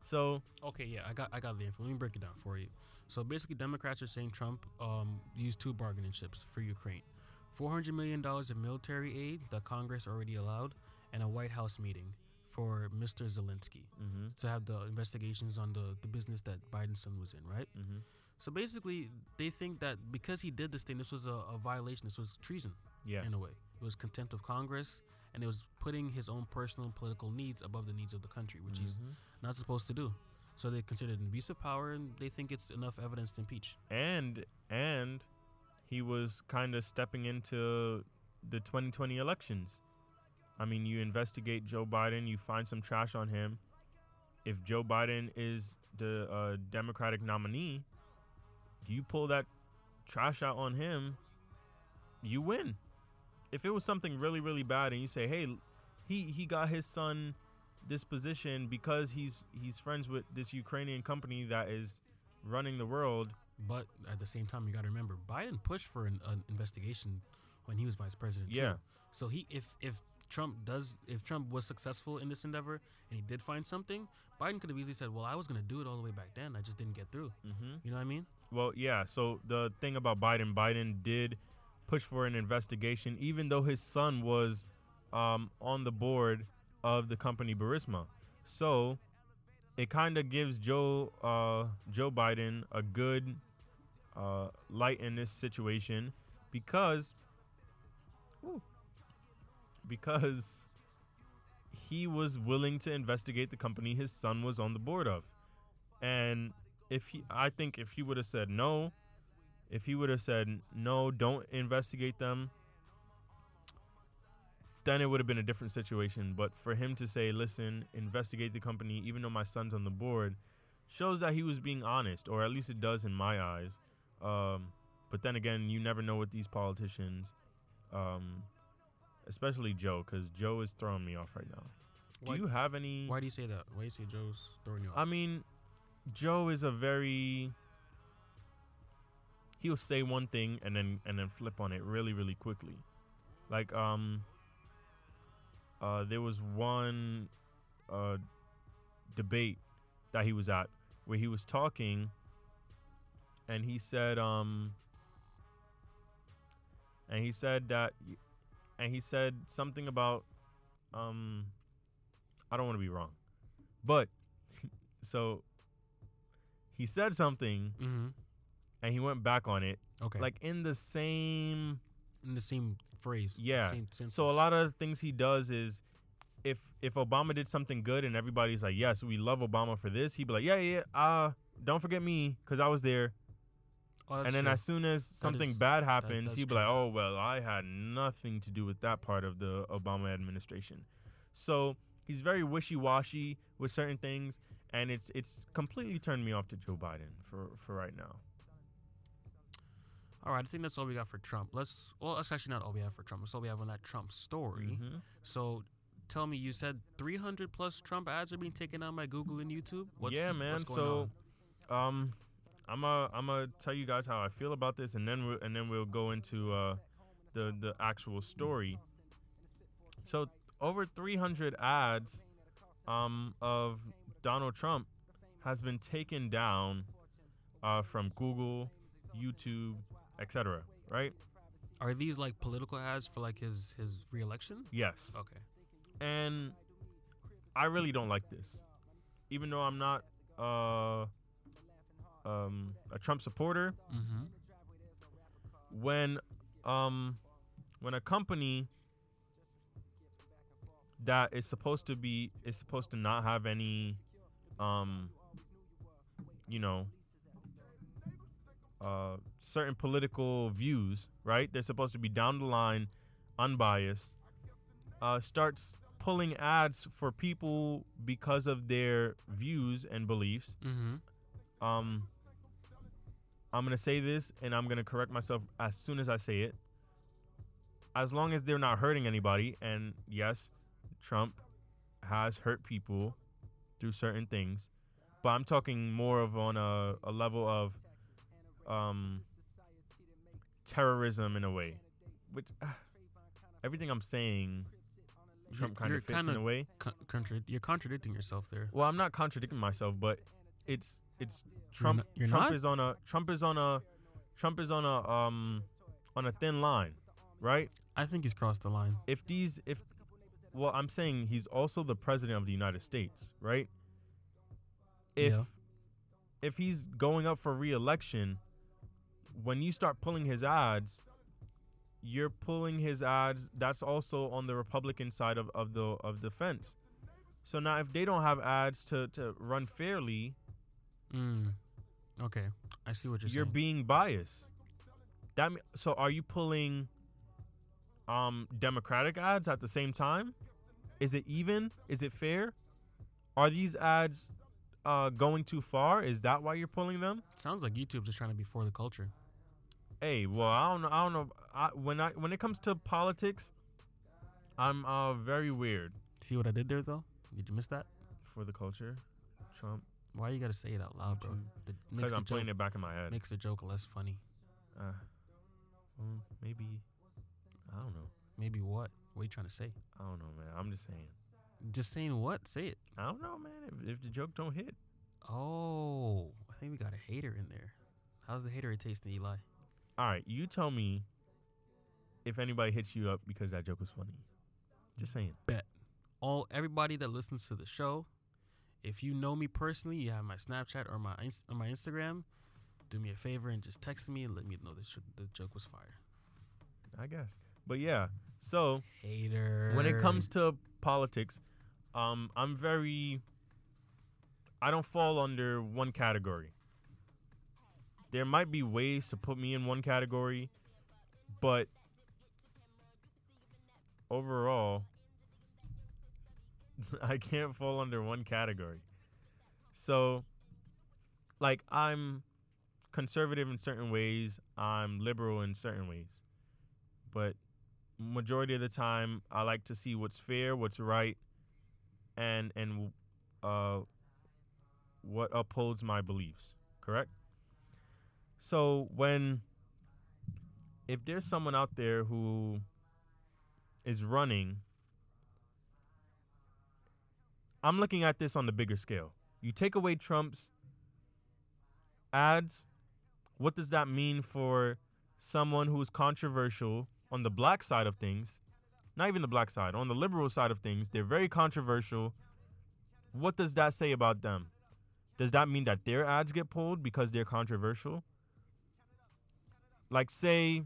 So okay, yeah, I got I got the info. Let me break it down for you. So basically, Democrats are saying Trump um, used two bargaining chips for Ukraine: four hundred million dollars in military aid that Congress already allowed, and a White House meeting for Mister Zelensky mm-hmm. to have the investigations on the, the business that Biden's son was in, right? Mm-hmm. So basically, they think that because he did this thing, this was a, a violation. This was treason, yeah. in a way. It was contempt of Congress. And it was putting his own personal and political needs above the needs of the country, which mm-hmm. he's not supposed to do. So they consider it an abuse of power, and they think it's enough evidence to impeach. And and he was kind of stepping into the twenty twenty elections. I mean, you investigate Joe Biden, you find some trash on him, if Joe Biden is the uh, Democratic nominee, you pull that trash out on him, you win. If it was something really, really bad and you say, hey, he, he got his son this position because he's he's friends with this Ukrainian company that is running the world. But at the same time, you got to remember, Biden pushed for an, an investigation when he was vice president. Yeah. Too. So he if if Trump does if Trump was successful in this endeavor and he did find something, Biden could have easily said, well, I was going to do it all the way back then. I just didn't get through. Mm-hmm. You know what I mean? Well, yeah. So the thing about Biden, Biden did push for an investigation, even though his son was um, on the board of the company Burisma. So it kind of gives Joe uh, Joe Biden a good uh, light in this situation because ooh, because he was willing to investigate the company his son was on the board of. And if he, I think if he would have said no, if he would have said no, don't investigate them, then it would have been a different situation. But for him to say, listen, investigate the company, even though my son's on the board, shows that he was being honest, or at least it does in my eyes. Um, but then again, you never know with these politicians, um, especially Joe, because Joe is throwing me off right now. Why, do you have any... Why do you say that? Why do you say Joe's throwing you off? I mean, Joe is a very... He'll say one thing and then and then flip on it really, really quickly. Like, um... Uh, there was one uh, debate that he was at where he was talking and he said um, and he said that and he said something about um, I don't want to be wrong, but so he said something mm-hmm. and he went back on it. Okay. Like in the same in the same phrase. Yeah. Same, same so place. A lot of the things he does is if if Obama did something good and everybody's like, yes, we love Obama for this, he'd be like, yeah, yeah, yeah uh, don't forget me because I was there. Oh, and then true. As soon as something is, bad happens, that, he'd be true. Like, oh, well, I had nothing to do with that part of the Obama administration. So he's very wishy-washy with certain things, and it's it's completely turned me off to Joe Biden for, for right now. All right, I think that's all we got for Trump. Let's well, that's actually not all we have for Trump. That's all we have on that Trump story. Mm-hmm. So, tell me, you said three hundred plus Trump ads are being taken out by Google and YouTube. What's, yeah, man. What's going so, on? um, I'm a I'm gonna tell you guys how I feel about this, and then we and then we'll go into uh, the the actual story. So, over three hundred ads, um, of Donald Trump has been taken down, uh, from Google, YouTube, et cetera. Right? Are these like political ads for like his his re-election? Yes. Okay. And I really don't like this, even though I'm not uh, um, a Trump supporter. Mm-hmm. When um, when a company that is supposed to be is supposed to not have any, um, you know. Uh, certain political views, right? They're supposed to be down the line, unbiased, uh, starts pulling ads for people because of their views and beliefs. Mm-hmm. Um, I'm going to say this, and I'm going to correct myself as soon as I say it. As long as they're not hurting anybody, and yes, Trump has hurt people through certain things, but I'm talking more of on a, a level of Um, terrorism in a way, which uh, everything I'm saying, Trump kind of fits in a way. Con- contra- you're contradicting yourself there. Well, I'm not contradicting myself, but it's it's Trump. You're not, you're Trump not? is on a Trump is on a Trump is on a um on a thin line, right? I think he's crossed the line. If these if well, I'm saying he's also the president of the United States, right? If yeah. if he's going up for re-election. When you start pulling his ads, you're pulling his ads. That's also on the Republican side of, of the of the fence. So now, if they don't have ads to, to run fairly, mm. okay, I see what you're, you're saying. You're being biased. That mean, so are you pulling um, Democratic ads at the same time? Is it even? Is it fair? Are these ads uh, going too far? Is that why you're pulling them? Sounds like YouTube's just trying to be for the culture. Hey, well, I don't know. I don't know. I, when I when it comes to politics, I'm uh, very weird. See what I did there, though? Did you miss that? For the culture, Trump. Why you gotta say it out loud, bro? Because I'm putting it back in my head. Makes the joke less funny. Uh, well, maybe. I don't know. Maybe what? What are you trying to say? I don't know, man. I'm just saying. Just saying what? Say it. I don't know, man. If, if the joke don't hit. Oh, I think we got a hater in there. How's the hater tasting, Eli? All right, you tell me if anybody hits you up because that joke was funny. Just saying. Bet. All everybody that listens to the show, if you know me personally, you have my Snapchat or my or my Instagram. Do me a favor and just text me and let me know that sh- the joke was fire. I guess. But yeah, so hater. When it comes to politics, um, I'm very. I don't fall under one category. There might be ways to put me in one category, but overall, I can't fall under one category. So, like, I'm conservative in certain ways. I'm liberal in certain ways. But majority of the time, I like to see what's fair, what's right, and and uh, what upholds my beliefs, correct? So when, if there's someone out there who is running, I'm looking at this on the bigger scale. You take away Trump's ads, what does that mean for someone who is controversial on the black side of things? Not even the black side, on the liberal side of things, they're very controversial. What does that say about them? Does that mean that their ads get pulled because they're controversial? Like, say,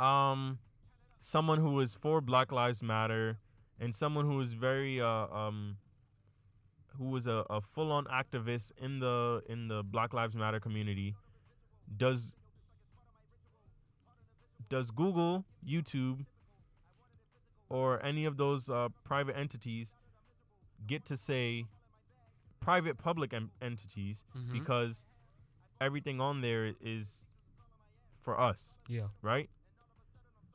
um, someone who is for Black Lives Matter and someone who is very, uh, um, who was a, a full-on activist in the in the Black Lives Matter community, does does Google, YouTube, or any of those uh, private entities get to say private public em- entities mm-hmm. because everything on there is for us. Yeah. Right?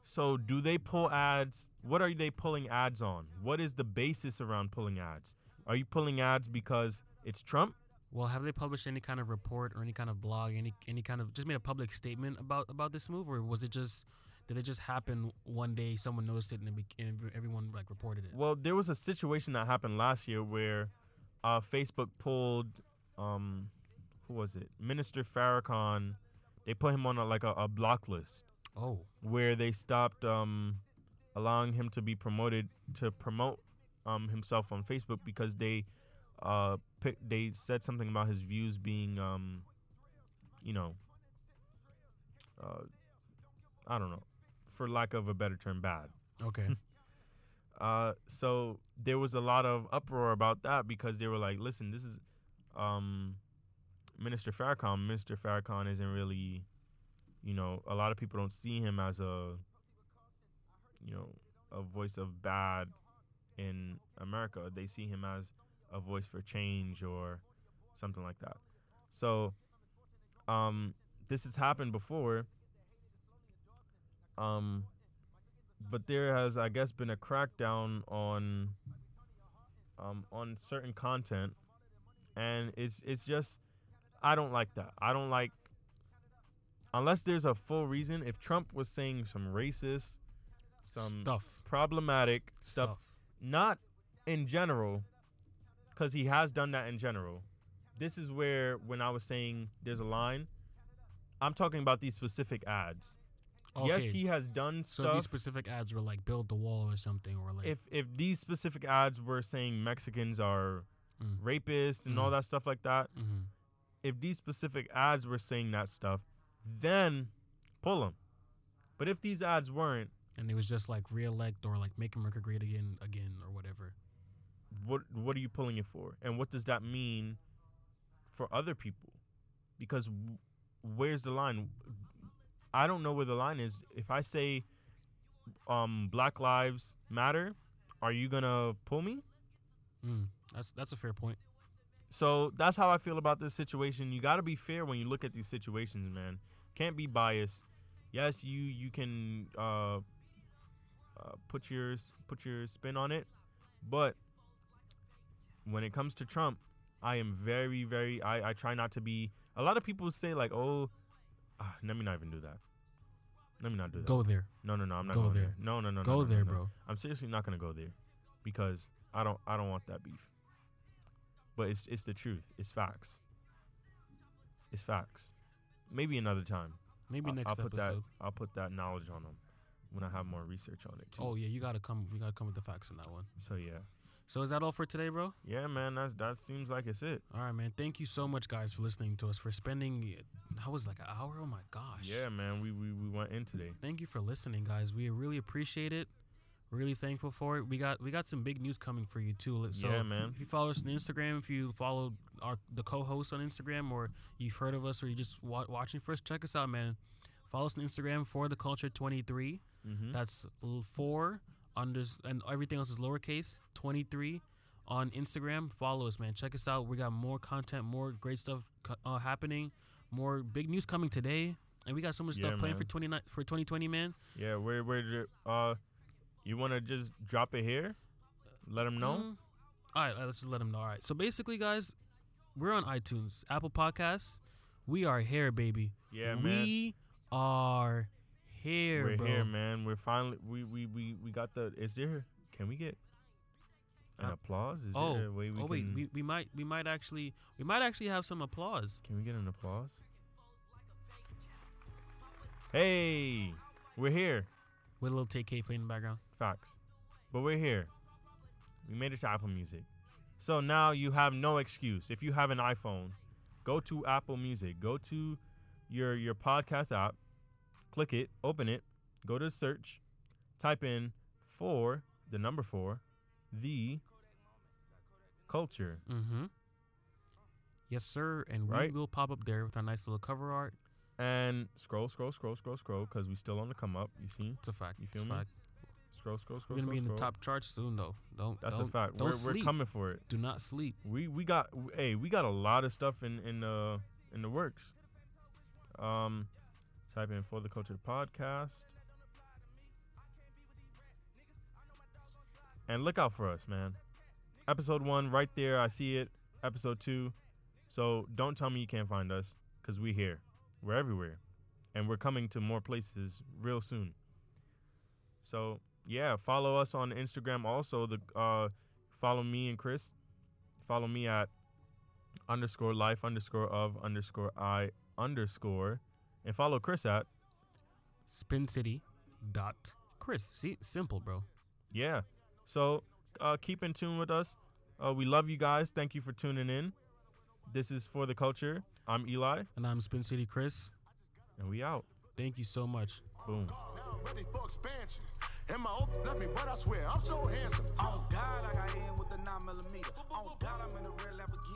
So do they pull ads? What are they pulling ads on? What is the basis around pulling ads? Are you pulling ads because it's Trump? Well, have they published any kind of report or any kind of blog, any any kind of just made a public statement about, about this move, or was it just did it just happen one day? Someone noticed it and, it be- and everyone like reported it. Well, there was a situation that happened last year where uh, Facebook pulled um, who was it? Minister Farrakhan. They put him on a, like a, a block list. Oh, where they stopped um, allowing him to be promoted to promote um, himself on Facebook because they uh, pick, they said something about his views being, um, you know, uh, I don't know, for lack of a better term, bad. Okay. uh, so there was a lot of uproar about that because they were like, listen, this is um, Minister Farrakhan. Minister Farrakhan isn't really, you know, a lot of people don't see him as a, you know, a voice of bad in America. They see him as a voice for change or something like that. So um, this has happened before. Um, but there has, I guess, been a crackdown on um, on certain content. And it's it's just, I don't like that. I don't like, unless there's a full reason, if Trump was saying some racist, some stuff. problematic stuff, stuff, not in general, because he has done that in general. This is where, when I was saying there's a line, I'm talking about these specific ads. Okay. Yes, he has done so stuff. So these specific ads were like build the wall or something, or like if if these specific ads were saying Mexicans are mm. rapists and mm. all that stuff like that. Mm-hmm. If these specific ads were saying that stuff, then pull them. But if these ads weren't, and it was just like reelect or like make America great again, again or whatever, what what are you pulling it for? And what does that mean for other people? Because w- where's the line? I don't know where the line is. If I say um, Black Lives Matter, are you gonna pull me? Mm, that's that's a fair point. So that's how I feel about this situation. You got to be fair when you look at these situations, man. Can't be biased. Yes, you you can uh, uh, put your put your spin on it, but when it comes to Trump, I am very, very. I, I try not to be. A lot of people say like, "Oh, ah, let me not even do that. Let me not do that. Go there. No, no, no. I'm not go going there. there. No, no, no. Go no, no, there, no, no. bro. I'm seriously not gonna go there because I don't. I don't want that beef. But it's it's the truth. It's facts. It's facts. Maybe another time. Maybe I'll, next I'll put episode. That, I'll put that knowledge on them when I have more research on it. Too. Oh yeah, you gotta come. You gotta come with the facts on that one. So yeah. So is that all for today, bro? Yeah, man. That's, that seems like it's it. All right, man. Thank you so much, guys, for listening to us, for spending, that was like an hour? Oh, my gosh. Yeah, man. We, we, we went in today. Thank you for listening, guys. We really appreciate it. Really thankful for it. We got we got some big news coming for you, too. So yeah, man. If you follow us on Instagram, if you follow our the co-hosts on Instagram, or you've heard of us, or you're just wa- watching first, check us out, man. Follow us on Instagram, For the Culture twenty-three. Mm-hmm. That's four. Under, and everything else is lowercase, twenty-three on Instagram. Follow us, man. Check us out. We got more content, more great stuff uh, happening, more big news coming today, and we got so much yeah, stuff planned for twenty for twenty twenty, man. Yeah, where where uh, you want to just drop it here? Let them know. Mm-hmm. All right, let's just let them know. All right. So basically, guys, we're on iTunes, Apple Podcasts. We are here, baby. Yeah, we man. We are. Here, We're bro. here, man. We're finally we, we, we, we got the. Is there? Can we get an uh, applause? Is oh, there a way we oh wait, can, we, we might we might actually we might actually have some applause. Can we get an applause? Hey, we're here. With a little T K playing in the background. Facts, but we're here. We made it to Apple Music, so now you have no excuse. If you have an iPhone, go to Apple Music. Go to your your podcast app. Click it, open it, go to search, type in for, the number four, the culture. Mm-hmm. Yes, sir. And right? we will pop up there with our nice little cover art. And scroll, scroll, scroll, scroll, scroll, because we still on the come up. You see? It's a fact. You feel it's me? Fact. Scroll, scroll, scroll, We're going to be scroll. in the top charts soon, though. Don't, That's don't, a fact. Don't we're, sleep. We're coming for it. Do not sleep. We we got, we, hey, we got a lot of stuff in, in, uh, in the works. Um... Type in For the Culture Podcast. And look out for us, man. Episode one, right there. I see it. Episode two. So don't tell me you can't find us, because we're here. We're everywhere. And we're coming to more places real soon. So, yeah, follow us on Instagram also. The uh, follow me and Chris. Follow me at underscore life underscore of underscore I underscore. And follow Chris at spin city dot chris. See, simple, bro. Yeah. So uh, keep in tune with us. Uh, we love you guys. Thank you for tuning in. This is For the Culture. I'm Eli. And I'm Spin City Chris. And we out. Thank you so much. Boom. Now ready for expansion. And my old left me, but I swear I'm so handsome. Oh God, I got in with the nine millimeter. Oh God, I'm in the real laboratory.